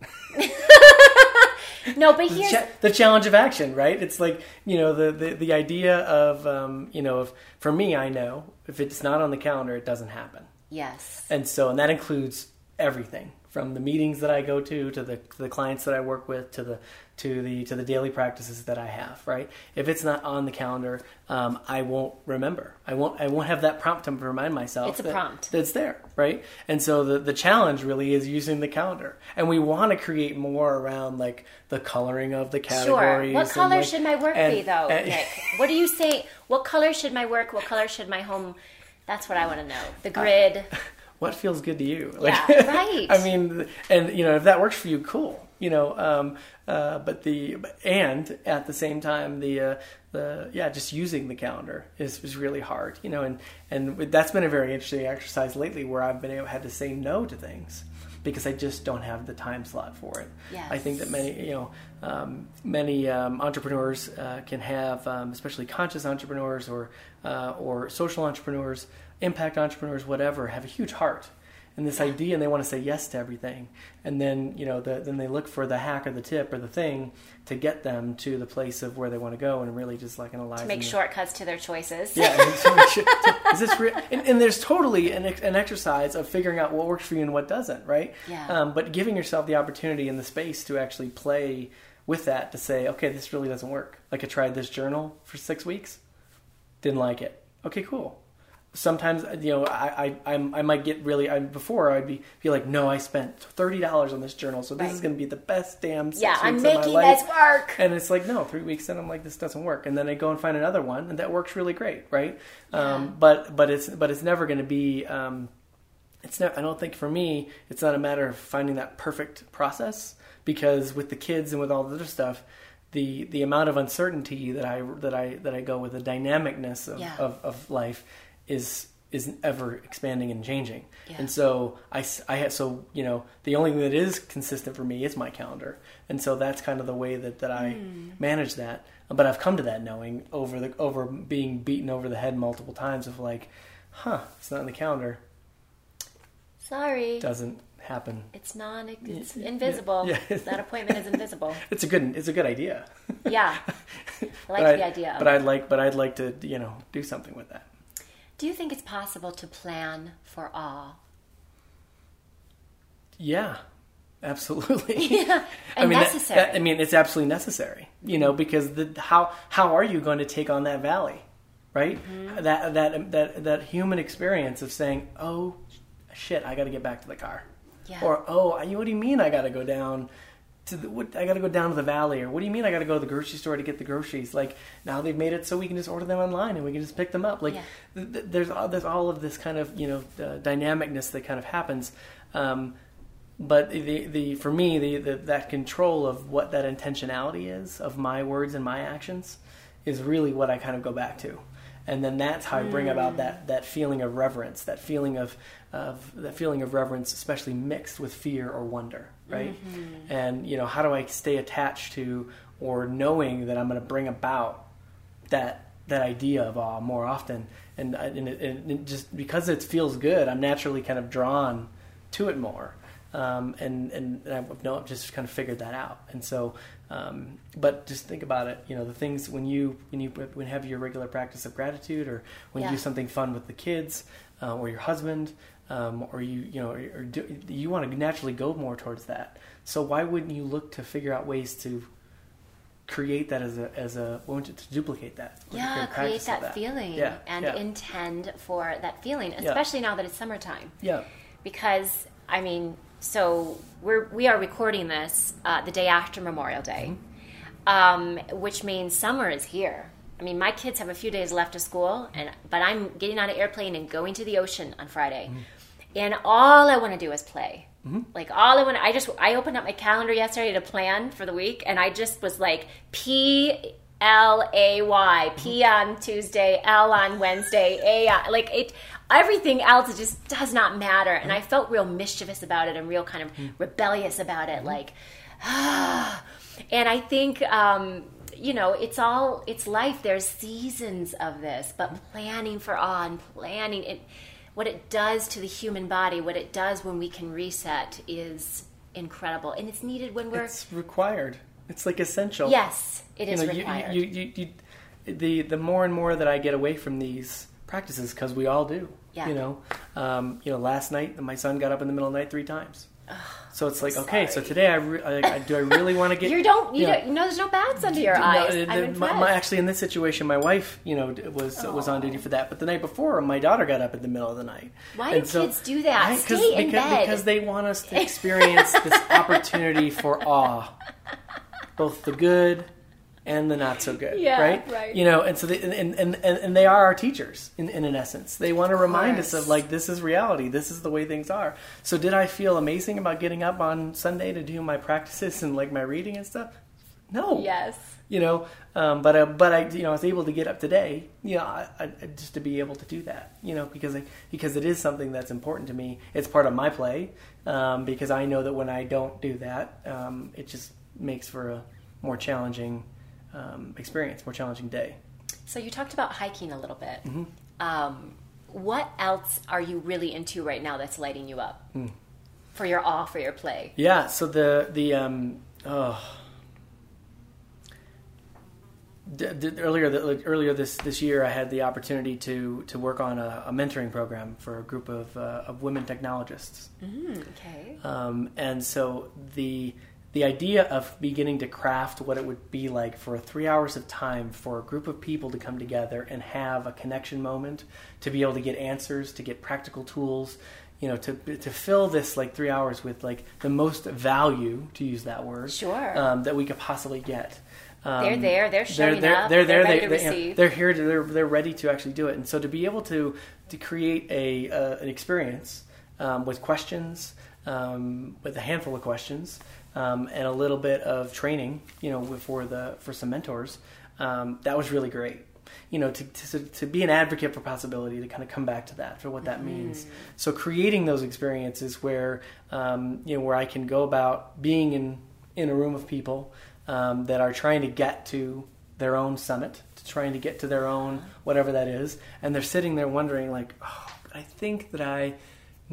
No, but here's... The challenge of action, right? It's like, you know, the, the, the idea of, um, you know, if, for me, I know if it's not on the calendar, it doesn't happen. Yes. And so, and that includes everything from the meetings that I go to, to the, to the clients that I work with, to the, to the, to the daily practices that I have, right? If it's not on the calendar, um, I won't remember. I won't, I won't have that prompt to remind myself. It's a that, prompt. That's there, right? And so the, the challenge really is using the calendar. And we want to create more around like the coloring of the categories. Sure. What color like, should my work and, be though, and, Nick? What do you say? What color should my work? What color should my home? That's what I want to know. The grid. Uh, What feels good to you? Like, yeah, right. I mean, and you know, if that works for you, cool. You know, um, uh, but the and at the same time, the uh, the yeah, just using the calendar is, is really hard. You know, and and that's been a very interesting exercise lately, where I've been able had to say no to things because I just don't have the time slot for it. Yes. I think that many, you know, um, many um, entrepreneurs uh, can have, um, especially conscious entrepreneurs or uh, or social entrepreneurs, impact entrepreneurs, whatever, have a huge heart. and this idea, and they want to say yes to everything. And then, you know, the, then they look for the hack or the tip or the thing to get them to the place of where they want to go, and really just like an alive. To make shortcuts to their choices. Yeah. Is this real? And, and there's totally an, an exercise of figuring out what works for you and what doesn't, right? Yeah. Um, but giving yourself the opportunity and the space to actually play with that, to say, okay, this really doesn't work. Like I tried this journal for six weeks, didn't like it. Okay, cool. Sometimes, you know, I I, I might get really, I, before I'd be, be like, no, I spent thirty dollars on this journal, so this right. is going to be the best damn six yeah, weeks I'm of making my life. This work. And it's like, no, three weeks in, I'm like, this doesn't work. And then I go and find another one, and that works really great, right? Yeah. Um, but but it's but it's never going to be, um, it's not, I don't think for me, it's not a matter of finding that perfect process, because with the kids and with all the other stuff, the the amount of uncertainty that I, that I, that I go with, the dynamicness of, yeah. of, of life, is is ever expanding and changing. Yeah. And so I, I have, so, you know, the only thing that is consistent for me is my calendar. And so that's kind of the way that, that I mm. manage that. But I've come to that knowing over the, over being beaten over the head multiple times of like, huh, it's not in the calendar. Sorry. Doesn't happen. It's non, it's invisible. Yeah. Yeah. That appointment is invisible. It's a good, it's a good idea. Yeah. I like the I, idea. Of but it. I'd like, but I'd like to, you know, do something with that. Do you think it's possible to plan for awe? Yeah, absolutely. Yeah, and I mean, necessary. That, that, I mean, it's absolutely necessary, you know, because the, how how are you going to take on that valley, right? Mm-hmm. That that that that human experience of saying, "Oh, shit, I got to get back to the car," yeah. or "Oh, I, what do you mean I got to go down?" To the, what, I got to go down to the valley, or what do you mean I got to go to the grocery store to get the groceries? Like, now they've made it so we can just order them online and we can just pick them up. Like, yeah. th- th- there's all, there's all of this kind of, you know, uh, dynamicness that kind of happens. Um, but the the for me, the, the that control of what that intentionality is of my words and my actions is really what I kind of go back to, and then that's how mm. I bring about that that feeling of reverence, that feeling of of that feeling of reverence, especially mixed with fear or wonder. Right? Mm-hmm. And, you know, how do I stay attached to or knowing that I'm going to bring about that that idea of awe more often? And, and, it, and it just because it feels good, I'm naturally kind of drawn to it more. Um, and, and I've no, just kind of figured that out. And so, um, but just think about it, you know, the things when you, when you, when you have your regular practice of gratitude, or when yeah. you do something fun with the kids uh, or your husband, Um, or you, you know, or do, you want to naturally go more towards that. So why wouldn't you look to figure out ways to create that as a, as a, well, to duplicate that? Yeah, create that, that feeling yeah, and yeah. intend for that feeling, especially yeah. now that it's summertime. Yeah. Because I mean, so we're we are recording this uh, the day after Memorial Day, mm-hmm. um, which means summer is here. I mean, my kids have a few days left of school, and but I'm getting on an airplane and going to the ocean on Friday. Mm-hmm. And all I want to do is play. Mm-hmm. Like, all I want to, I just, I opened up my calendar yesterday to plan for the week, and I just was like, P L A Y, P on Tuesday, L on Wednesday, A on, like, it, everything else just does not matter. And I felt real mischievous about it and real kind of mm-hmm. rebellious about it, like, ah. And I think, um, you know, it's all, it's life. There's seasons of this, but planning for awe and planning it. What it does to the human body, what it does when we can reset is incredible. And it's needed when we're... It's required. It's like essential. Yes, it is you know, required. You, you, you, you, the, the more and more that I get away from these practices, because we all do, yeah. you know. Um, you know, last night, my son got up in the middle of the night three times. Ugh, so it's I'm like, sorry. okay, so today, I, re- I, I do I really want to get... you don't... You, you know, don't, no, there's no bags under your no, eyes. The, I'm my, my, actually, in this situation, my wife, you know, was Aww. was on duty for that. But the night before, my daughter got up in the middle of the night. Why and do so, kids do that? I, Stay because, in because, bed. Because they want us to experience this opportunity for awe. Both the good... and the not so good, yeah, right? right? You know, and so they, and, and, and, and they are our teachers in, in an essence. They want to remind us of like, this is reality. This is the way things are. So did I feel amazing about getting up on Sunday to do my practices and like my reading and stuff? No. Yes. You know, um, but, uh, but I, you know, I was able to get up today, you know, I, I, just to be able to do that, you know, because I, because it is something that's important to me. It's part of my play um, because I know that when I don't do that, um, it just makes for a more challenging Um, experience, more challenging day. So you talked about hiking a little bit. Mm-hmm. Um, what else are you really into right now that's lighting you up mm. for your awe, for your play? Yeah. So the, the, um, oh, d- d- earlier, the, like, earlier this, this year, I had the opportunity to, to work on a, a mentoring program for a group of, uh, of women technologists. Mm, okay. Um, and so the, the idea of beginning to craft what it would be like for three hours of time for a group of people to come together and have a connection moment, to be able to get answers, to get practical tools, you know, to to fill this like three hours with like the most value, to use that word, sure, um, that we could possibly get. Um, they're there. They're showing they're, up. They're there. They're, they're, they're, they're, you know, they're here. To, they're they're ready to actually do it. And so to be able to to create a uh, an experience um, with questions, um, with a handful of questions. Um, and a little bit of training, you know, for the for some mentors. Um, that was really great, you know, to, to to be an advocate for possibility, to kind of come back to that for what that mm-hmm. means. So creating those experiences where um, you know where I can go about being in, in a room of people um, that are trying to get to their own summit, to trying to get to their own whatever that is, and they're sitting there wondering like, oh, I think that I.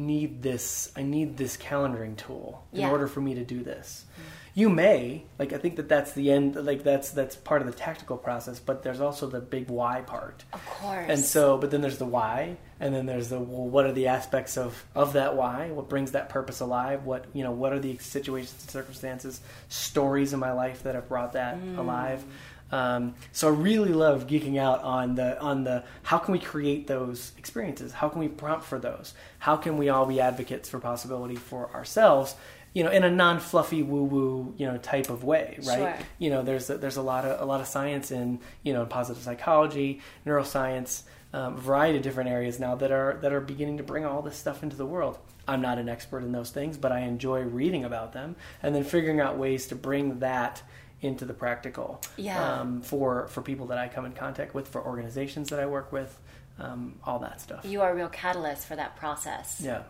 need this, I need this calendaring tool in yeah. order for me to do this. Mm-hmm. You may, like, I think that that's the end, like, that's, that's part of the tactical process, but there's also the big why part. Of course. And so, but then there's the why, and then there's the, well, what are the aspects of, of that why? What brings that purpose alive? What, you know, what are the situations, circumstances, stories in my life that have brought that mm. alive? Um, so I really love geeking out on the on the how can we create those experiences? How can we prompt for those? How can we all be advocates for possibility for ourselves? You know, in a non-fluffy woo-woo, you know, type of way, right? Sure. You know, there's a, there's a lot of a lot of science in, you know, positive psychology, neuroscience, um, a variety of different areas now that are that are beginning to bring all this stuff into the world. I'm not an expert in those things, but I enjoy reading about them and then figuring out ways to bring that into the practical yeah. um, for, for people that I come in contact with, for organizations that I work with, um, all that stuff. You are a real catalyst for that process. Yeah.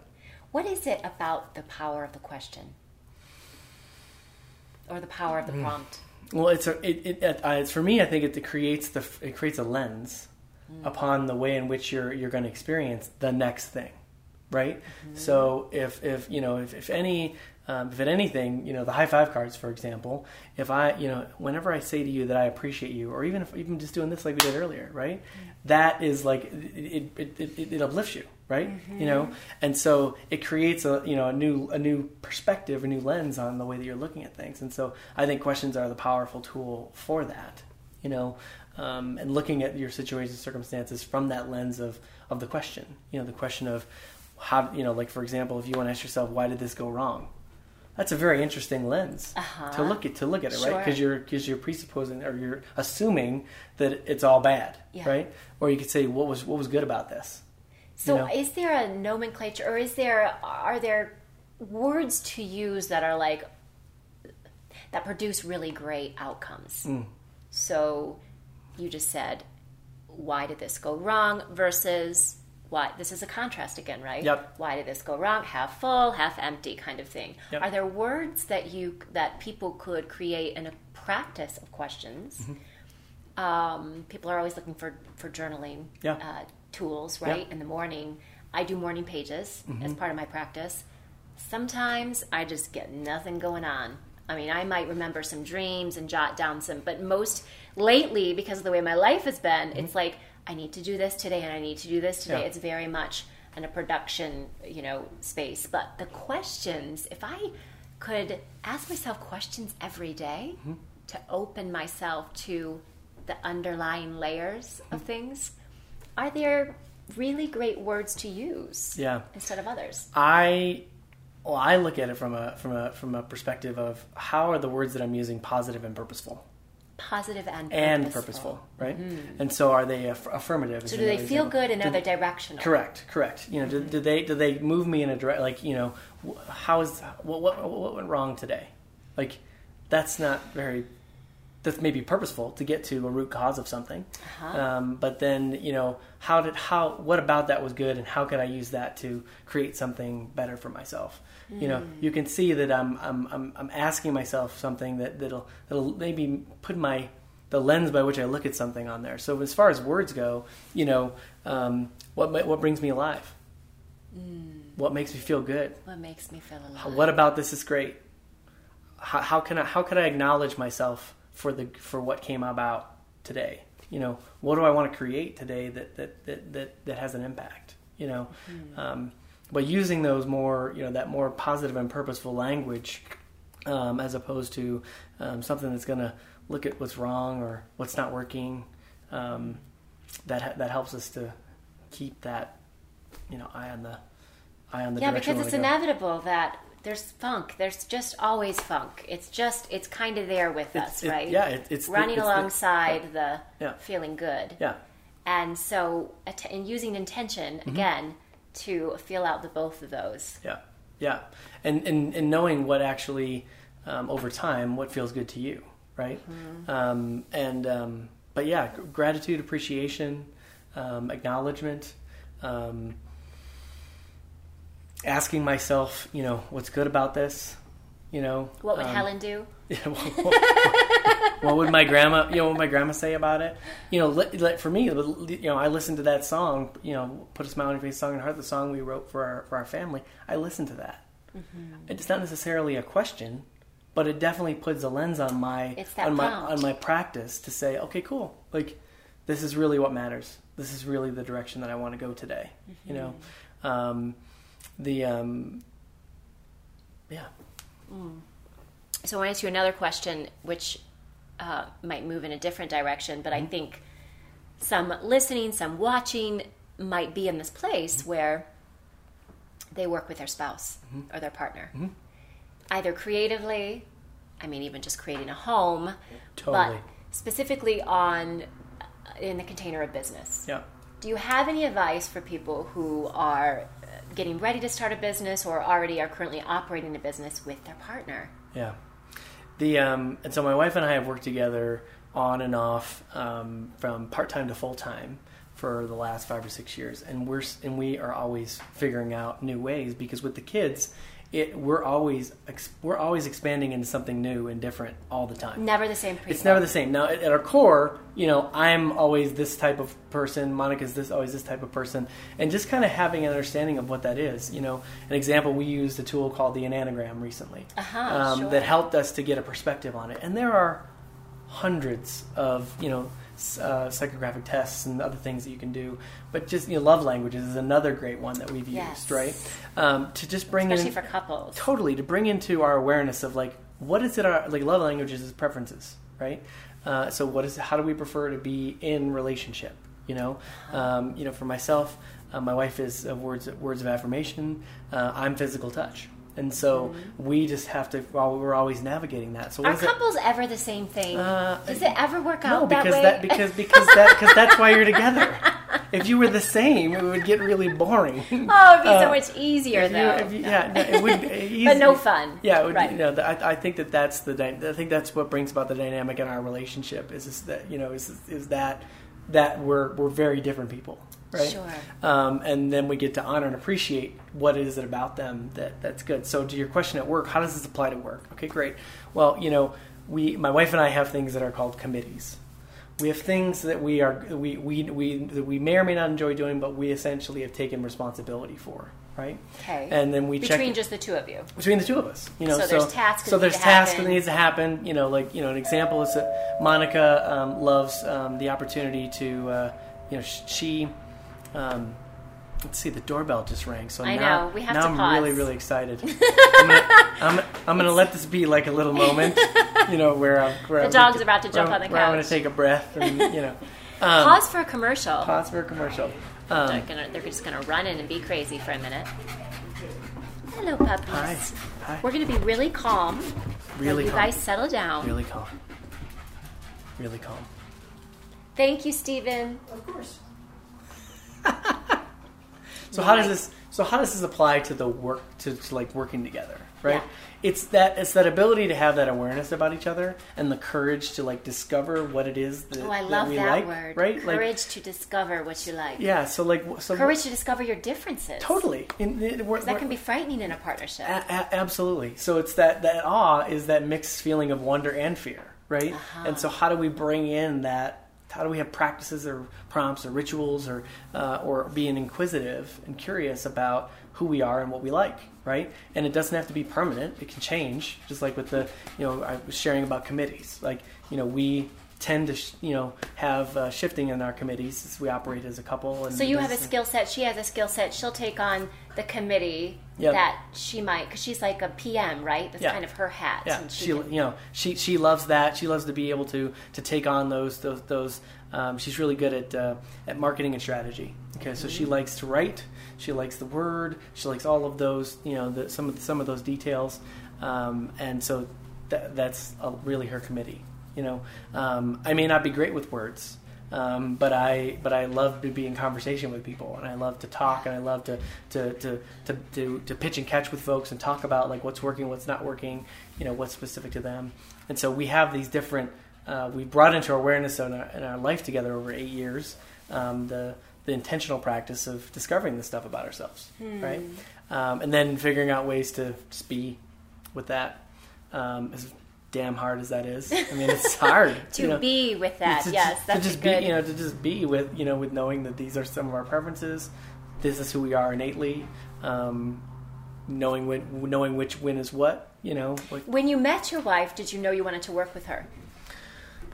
What is it about the power of the question or the power of the prompt? Well, it's a, it, it, it, it's for me, I think it, it creates the, it creates a lens mm. upon the way in which you're, you're going to experience the next thing. Right. Mm-hmm. So if, if, you know, if, if any, Um, if at anything, you know, the high five cards, for example, if I, you know, whenever I say to you that I appreciate you, or even if even just doing this like we did earlier, right? Mm-hmm. That is like, it it, it, it, it uplifts you, right? Mm-hmm. You know? And so it creates a, you know, a new, a new perspective, a new lens on the way that you're looking at things. And so I think questions are the powerful tool for that, you know, um, and looking at your situation, circumstances from that lens of, of the question, you know, the question of how, you know, like, for example, if you want to ask yourself, why did this go wrong? That's a very interesting lens uh-huh. to look at, to look at it, sure. right? Because you're, because you're presupposing or you're assuming that it's all bad, yeah. right? Or you could say, what was, what was good about this? So you know? Is there a nomenclature or is there, are there words to use that are like, that produce really great outcomes? Mm. So you just said, why did this go wrong versus... Why? This is a contrast again, right? Yep. Why did this go wrong? Half full, half empty kind of thing. Yep. Are there words that you that people could create in a practice of questions? Mm-hmm. Um, people are always looking for, for journaling yeah. uh, tools, right? Yep. In the morning. I do morning pages mm-hmm. as part of my practice. Sometimes I just get nothing going on. I mean, I might remember some dreams and jot down some, but most lately, because of the way my life has been, mm-hmm. it's like, I need to do this today and I need to do this today. Yeah. It's very much in a production, you know, space. But the questions, if I could ask myself questions every day mm-hmm. to open myself to the underlying layers mm-hmm. of things, are there really great words to use yeah. instead of others? I well, I look at it from a from a from a perspective of how are the words that I'm using positive and purposeful? Positive and purposeful. And purposeful, right? Mm-hmm. And so are they aff- affirmative? So do they feel example. good and are they directional? Correct, correct. You know, mm-hmm. do, do they do they move me in a direct, like, you know, how is, what, what, what went wrong today? Like, that's not very, that's maybe purposeful to get to a root cause of something. Uh-huh. Um, but then, you know, how did, how, what about that was good and how could I use that to create something better for myself? You know, you can see that I'm I'm I'm, I'm asking myself something that, that'll that'll maybe put my the lens by which I look at something on there. So as far as words go, you know, um, what what brings me alive? Mm. What makes me feel good? What makes me feel alive? What about this is great? How, how can I how can I acknowledge myself for the for what came about today? You know, what do I want to create today that that that that, that has an impact? You know, mm. um, but using those more, you know, that more positive and purposeful language, um, as opposed to um, something that's going to look at what's wrong or what's not working. Um, that that helps us to keep that, you know, eye on the eye on the. Yeah, because it's inevitable that there's funk. There's just always funk. It's just it's kind of there with us, right? Yeah, it, it's running alongside the feeling good. Yeah, and so and using intention again to feel out the both of those. Yeah, yeah, and and and knowing what actually um, over time what feels good to you. Right. Mm-hmm. Um, and, um, but yeah, g- gratitude, appreciation, um, acknowledgement, um, asking myself, you know, what's good about this, you know, what would um, Helen do? Yeah, what, what, what would my grandma, you know, what would my grandma say about it? You know, let, let, for me, you know, I listened to that song, you know, Put a Smile on Your Face, Song in Your Heart, the song we wrote for our, for our family. I listened to that. Mm-hmm. It's not necessarily a question, but it definitely puts a lens on my on my count. on my practice to say, okay, cool, like this is really what matters. This is really the direction that I want to go today. Mm-hmm. You know, um, the um, yeah. Mm. So I want to ask you another question, which uh, might move in a different direction, but mm-hmm. I think some listening, some watching might be in this place mm-hmm. where they work with their spouse mm-hmm. or their partner. Mm-hmm. Either creatively, I mean, even just creating a home, totally. But specifically on in the container of business. Yeah. Do you have any advice for people who are getting ready to start a business or already are currently operating a business with their partner? Yeah. The um, and so my wife and I have worked together on and off um, from part time to full time for the last five or six years, and we're and we are always figuring out new ways because with the kids. It, we're always we're always expanding into something new and different all the time. Never the same. Pre-plan. It's never the same. Now, at our core, you know, I'm always this type of person. Monica's this always this type of person, and just kind of having an understanding of what that is. You know, an example we used a tool called the Enneagram recently uh-huh, um, sure. that helped us to get a perspective on it. And there are hundreds of you know uh, psychographic tests and other things that you can do. But just, you know, love languages is another great one that we've yes. used, right? Um, to just bring Especially in... Especially for couples. Totally. To bring into our awareness of, like, what is it our... Like, love languages is preferences, right? Uh, so what is... How do we prefer to be in relationship, you know? Um, you know, for myself, uh, my wife is uh, words, words of affirmation. Uh, I'm physical touch. And so mm-hmm. we just have to, well, we're always navigating that. So are couples it, ever the same thing? Uh, Does it ever work out no, that way? No, that, because, because that, cause that's why you're together. If you were the same, it would get really boring. Oh, it would be uh, so much easier, if you, though. If you, no. Yeah, no, it would be easy. But no fun. Yeah, it would, right. you know, I, I think that that's the, I think that's what brings about the dynamic in our relationship is just that, you know, is is that that we're we're very different people. Right. Sure. Um, and then we get to honor and appreciate what is it about them that, that's good. So to your question at work, how does this apply to work? Okay, great. Well, you know, we, my wife and I have things that are called committees. We have things that we are we we we that we may or may not enjoy doing, but we essentially have taken responsibility for. Right. Okay. And then we between check between just the two of you. Between the two of us, you know. So, so there's tasks. So there's tasks happen. that needs to happen. You know, like you know, an example is that Monica um, loves um, the opportunity to, uh, you know, she. Um, let's see, the doorbell just rang. So I now, know. We have now to I'm pause. really, really excited. I'm gonna, I'm, I'm gonna let this be like a little moment, you know, where I'm, where the I'm dog's gonna, about to jump on the couch. Where I'm gonna take a breath, and you know, um, pause for a commercial. Pause for a commercial. Um, they're, gonna, they're just gonna run in and be crazy for a minute. Hello, puppies. Hi. Hi. We're gonna be really calm. Really calm. You guys settle down. Really calm. Really calm. Thank you, Stephen. Of course. So how does this? So how does this apply to the work to, to like working together, right? Yeah. It's that it's that ability to have that awareness about each other and the courage to like discover what it is that, oh, I love that, we that like, word, right? Courage like, to discover what you like. Yeah. So like so courage to discover your differences. Totally. In, in, we're, that can be frightening in a partnership. A, a, absolutely. So it's that that awe is that mixed feeling of wonder and fear. right? Uh-huh. And so how do we bring in that? How do we have practices or prompts or rituals or uh, or being inquisitive and curious about who we are and what we like, right? And it doesn't have to be permanent. It can change, just like with the, you know, I was sharing about committees. Like, you know, we tend to, sh- you know, have uh, shifting in our committees as we operate as a couple. And so you have a skill set. She has a skill set. She'll take on the committee yep. that she might, because she's like a P M, right? That's yeah. kind of her hat. Yeah. And she, she can... you know, she she loves that. She loves to be able to to take on those those. those um, she's really good at uh, at marketing and strategy. Okay, so she likes to write. She likes the word. She likes all of those. You know, the, some of the, some of those details, um, and so th- that's a, really her committee. You know, um, I may not be great with words, um, but I but I love to be in conversation with people, and I love to talk, and I love to to, to to to to pitch and catch with folks and talk about like what's working, what's not working, you know, what's specific to them. And so we have these different. Uh, we brought into our awareness in our, in our life together over eight years um, the the intentional practice of discovering this stuff about ourselves, hmm. right, um, and then figuring out ways to just be with that. Um, is, Damn hard as that is, I mean, it's hard to you know? be with that. To, yes, that's to just good. Be, you know, to just be with, you know, with knowing that these are some of our preferences. This is who we are innately. Um, knowing when, knowing which when is what. You know. Like, when you met your wife, did you know you wanted to work with her?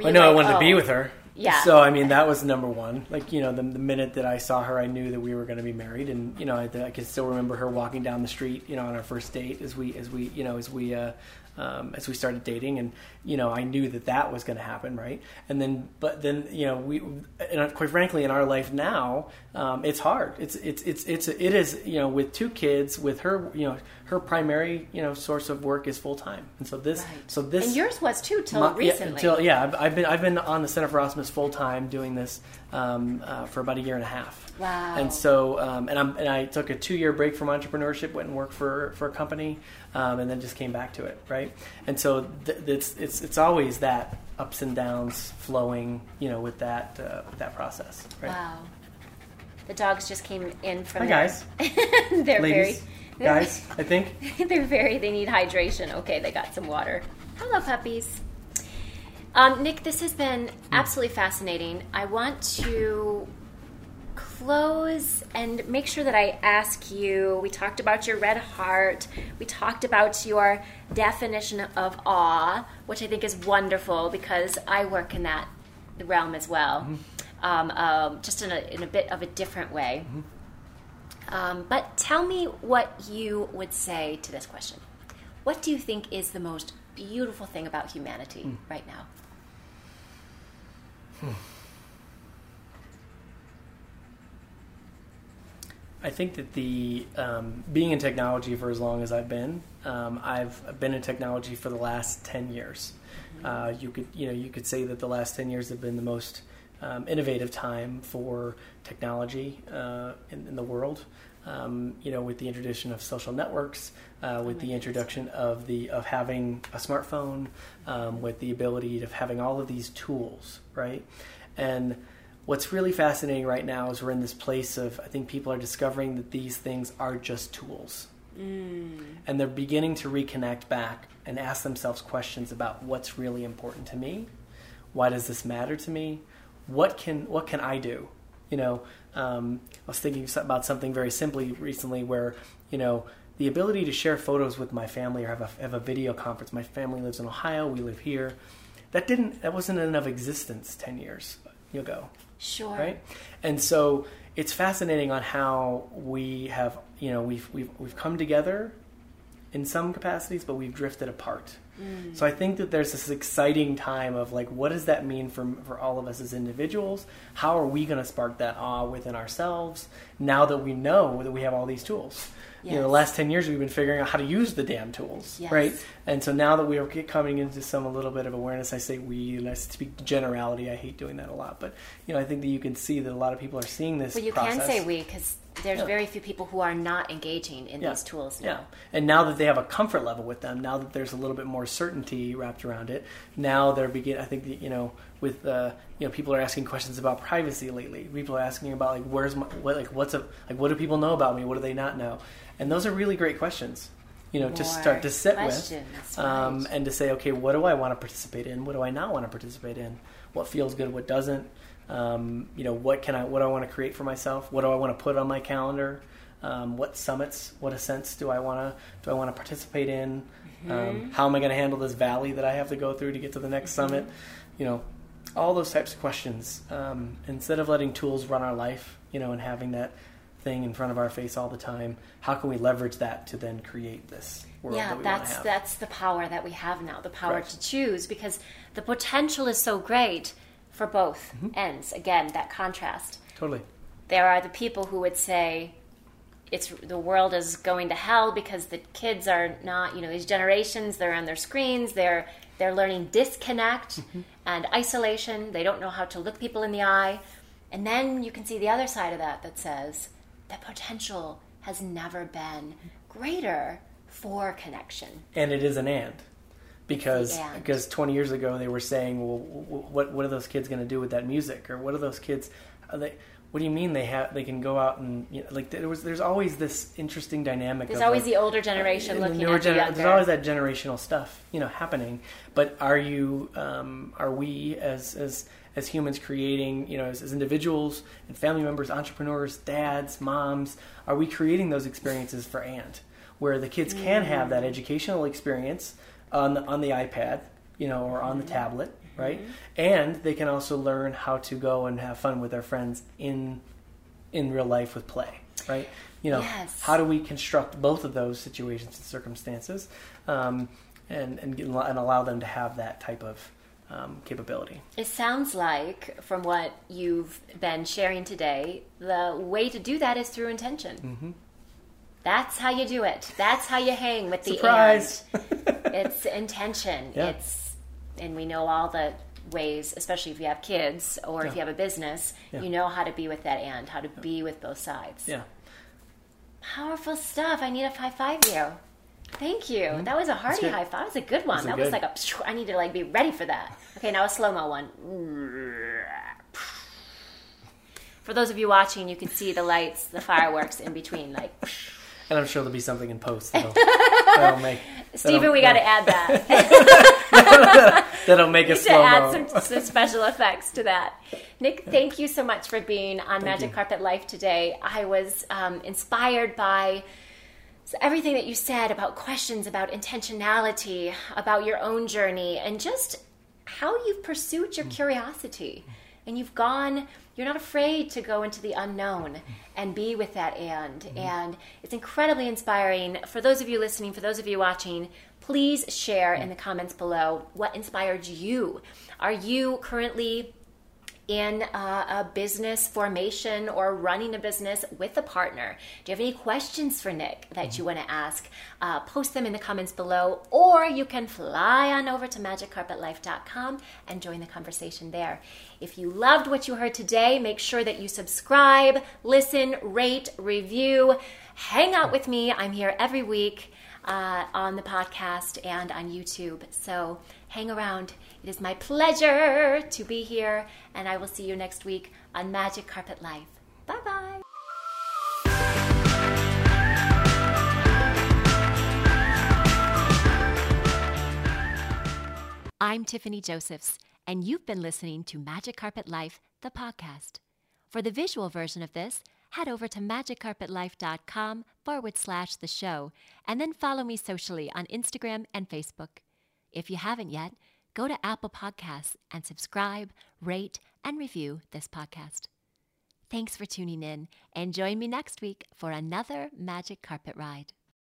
I know like, I wanted oh, to be with her. Yeah. So I mean, that was number one. Like you know, the, the minute that I saw her, I knew that we were going to be married, and you know, I, I can still remember her walking down the street, you know, on our first date as we, as we, you know, as we. Uh, Um, as we started dating, and you know, I knew that that was going to happen, right? And then, but then, you know, we, and quite frankly, in our life now, um, it's hard. It's it's it's it's it is you know, with two kids, with her, you know, her primary you know source of work is full time, and so this, right. so this, and yours was too till my, recently. Yeah, till, yeah I've, I've been I've been on the Center for Awesomeness full time doing this um, uh, for about a year and a half. Wow. And so, um, and I'm and I took a two year break from entrepreneurship, went and worked for for a company. Um, and then just came back to it, right? And so th- it's it's it's always that ups and downs flowing, you know, with that uh, with that process, right? Wow. The dogs just came in from Hi there. guys. They're Ladies, very guys, I think. They're very they need hydration. Okay, they got some water. Hello, puppies. Um, Nick, this has been absolutely fascinating. I want to close and make sure that I ask you, we talked about your red heart, we talked about your definition of awe, which I think is wonderful because I work in that realm as well, mm-hmm. um, um, just in a, in a bit of a different way. Mm-hmm. Um, but tell me what you would say to this question. What do you think is the most beautiful thing about humanity mm. right now? Hmm. I think that the um, being in technology for as long as I've been, um, I've been in technology for the last ten years. Uh, you could, you know, you could say that the last ten years have been the most um, innovative time for technology uh, in, in the world. Um, you know, with the introduction of social networks, uh, with the introduction of the of having a smartphone, um, with the ability of having all of these tools, right? And what's really fascinating right now is we're in this place of, I think people are discovering that these things are just tools. Mm. And they're beginning to reconnect back and ask themselves questions about what's really important to me. Why does this matter to me? What can what can I do? You know, um, I was thinking about something very simply recently where, you know, the ability to share photos with my family or have a, have a video conference. My family lives in Ohio. We live here. That didn't, that wasn't enough existence ten years ago. Sure. Right, and so it's fascinating on how we have, you know, we've we've we've come together in some capacities, but we've drifted apart. Mm. So I think that there's this exciting time of like, what does that mean for for all of us as individuals? How are we going to spark that awe within ourselves now that we know that we have all these tools? Yes. You know, the last ten years we've been figuring out how to use the damn tools, yes. right? And so now that we are coming into some a little bit of awareness, I say we, and I speak generality. I hate doing that a lot, but you know, I think that you can see that a lot of people are seeing this. Well, you process. can say we because there's yeah. very few people who are not engaging in yeah. these tools now. Yeah, and now that they have a comfort level with them, now that there's a little bit more certainty wrapped around it, now they're begin. I think that, you know. With uh, you know, people are asking questions about privacy lately. People are asking about like, where's my, what, like, what's a, like, what do people know about me? What do they not know? And those are really great questions. you know, to start to sit questions. with um, right. and to say, okay, what do I want to participate in? What do I not want to participate in? What feels good? What doesn't? Um, you know, what can I, what do I want to create for myself? What do I want to put on my calendar? Um, what summits, what ascents do I want to, do I want to participate in? Mm-hmm. Um, how am I going to handle this valley that I have to go through to get to the next mm-hmm. summit? You know, all those types of questions. Um, instead of letting tools run our life, you know, and having that thing in front of our face all the time, how can we leverage that to then create this world yeah, that we want to have? Yeah, that's the power that we have now, the power right. to choose, because the potential is so great for both mm-hmm. ends. Again, that contrast. Totally. There are the people who would say, it's the world is going to hell because the kids are not, you know, these generations, they're on their screens, they're they're learning disconnect mm-hmm. and isolation. They don't know how to look people in the eye. And then you can see the other side of that that says the potential has never been greater for connection. And it is an and. Because and. because twenty years ago they were saying, well, what what are those kids going to do with that music? Or what are those kids, are they, what do you mean they have? They can go out and, you know, like there was. There's always this interesting dynamic. There's of always like, the older generation uh, looking the newer at the gener- younger. There's always that generational stuff, you know, happening. But are you? Um, are we as as as humans creating? You know, as, as individuals and family members, entrepreneurs, dads, moms, are we creating those experiences for and where the kids can mm-hmm. have that educational experience on the, on the iPad, you know, or on mm-hmm. the tablet? Right, mm-hmm. and they can also learn how to go and have fun with their friends in in real life with play. Right, you know, yes. how do we construct both of those situations and circumstances, um, and and get, and allow them to have that type of um, capability? It sounds like, from what you've been sharing today, the way to do that is through intention. Mm-hmm. That's how you do it. That's how you hang with the surprise. And. It's intention. Yeah. It's And we know all the ways, especially if you have kids or yeah. if you have a business, yeah. you know how to be with that and, how to yeah. be with both sides. Yeah. Powerful stuff. I need a high five you. Thank you. Mm-hmm. That was a hearty high five. That was a good one. Was that good. was like a, I need to like be ready for that. Okay, now a slow-mo one. For those of you watching, you can see the lights, the fireworks in between, like. And I'm sure there'll be something in post that'll, that'll make. Stephen, we got to add that. That'll make us slow-mo. We need to add some, some special effects to that. Nick, thank you so much for being on thank Magic you. Carpet Life today. I was um, inspired by everything that you said about questions, about intentionality, about your own journey, and just how you've pursued your mm. curiosity. And you've gone, you're not afraid to go into the unknown and be with that and. Mm-hmm. And it's incredibly inspiring. For those of you listening, for those of you watching, please share in the comments below what inspired you. Are you currently in a, a business formation or running a business with a partner? Do you have any questions for Nick that mm-hmm. you want to ask? Uh, post them in the comments below, or you can fly on over to magic carpet life dot com and join the conversation there. If you loved what you heard today, make sure that you subscribe, listen, rate, review, hang out with me. I'm here every week uh, on the podcast and on YouTube. So hang around. It is my pleasure to be here, and I will see you next week on Magic Carpet Life. Bye-bye. I'm Tiffany Josephs, and you've been listening to Magic Carpet Life, the podcast. For the visual version of this, head over to magic carpet life dot com forward slash the show, and then follow me socially on Instagram and Facebook. If you haven't yet, go to Apple Podcasts and subscribe, rate, and review this podcast. Thanks for tuning in, and join me next week for another Magic Carpet Ride.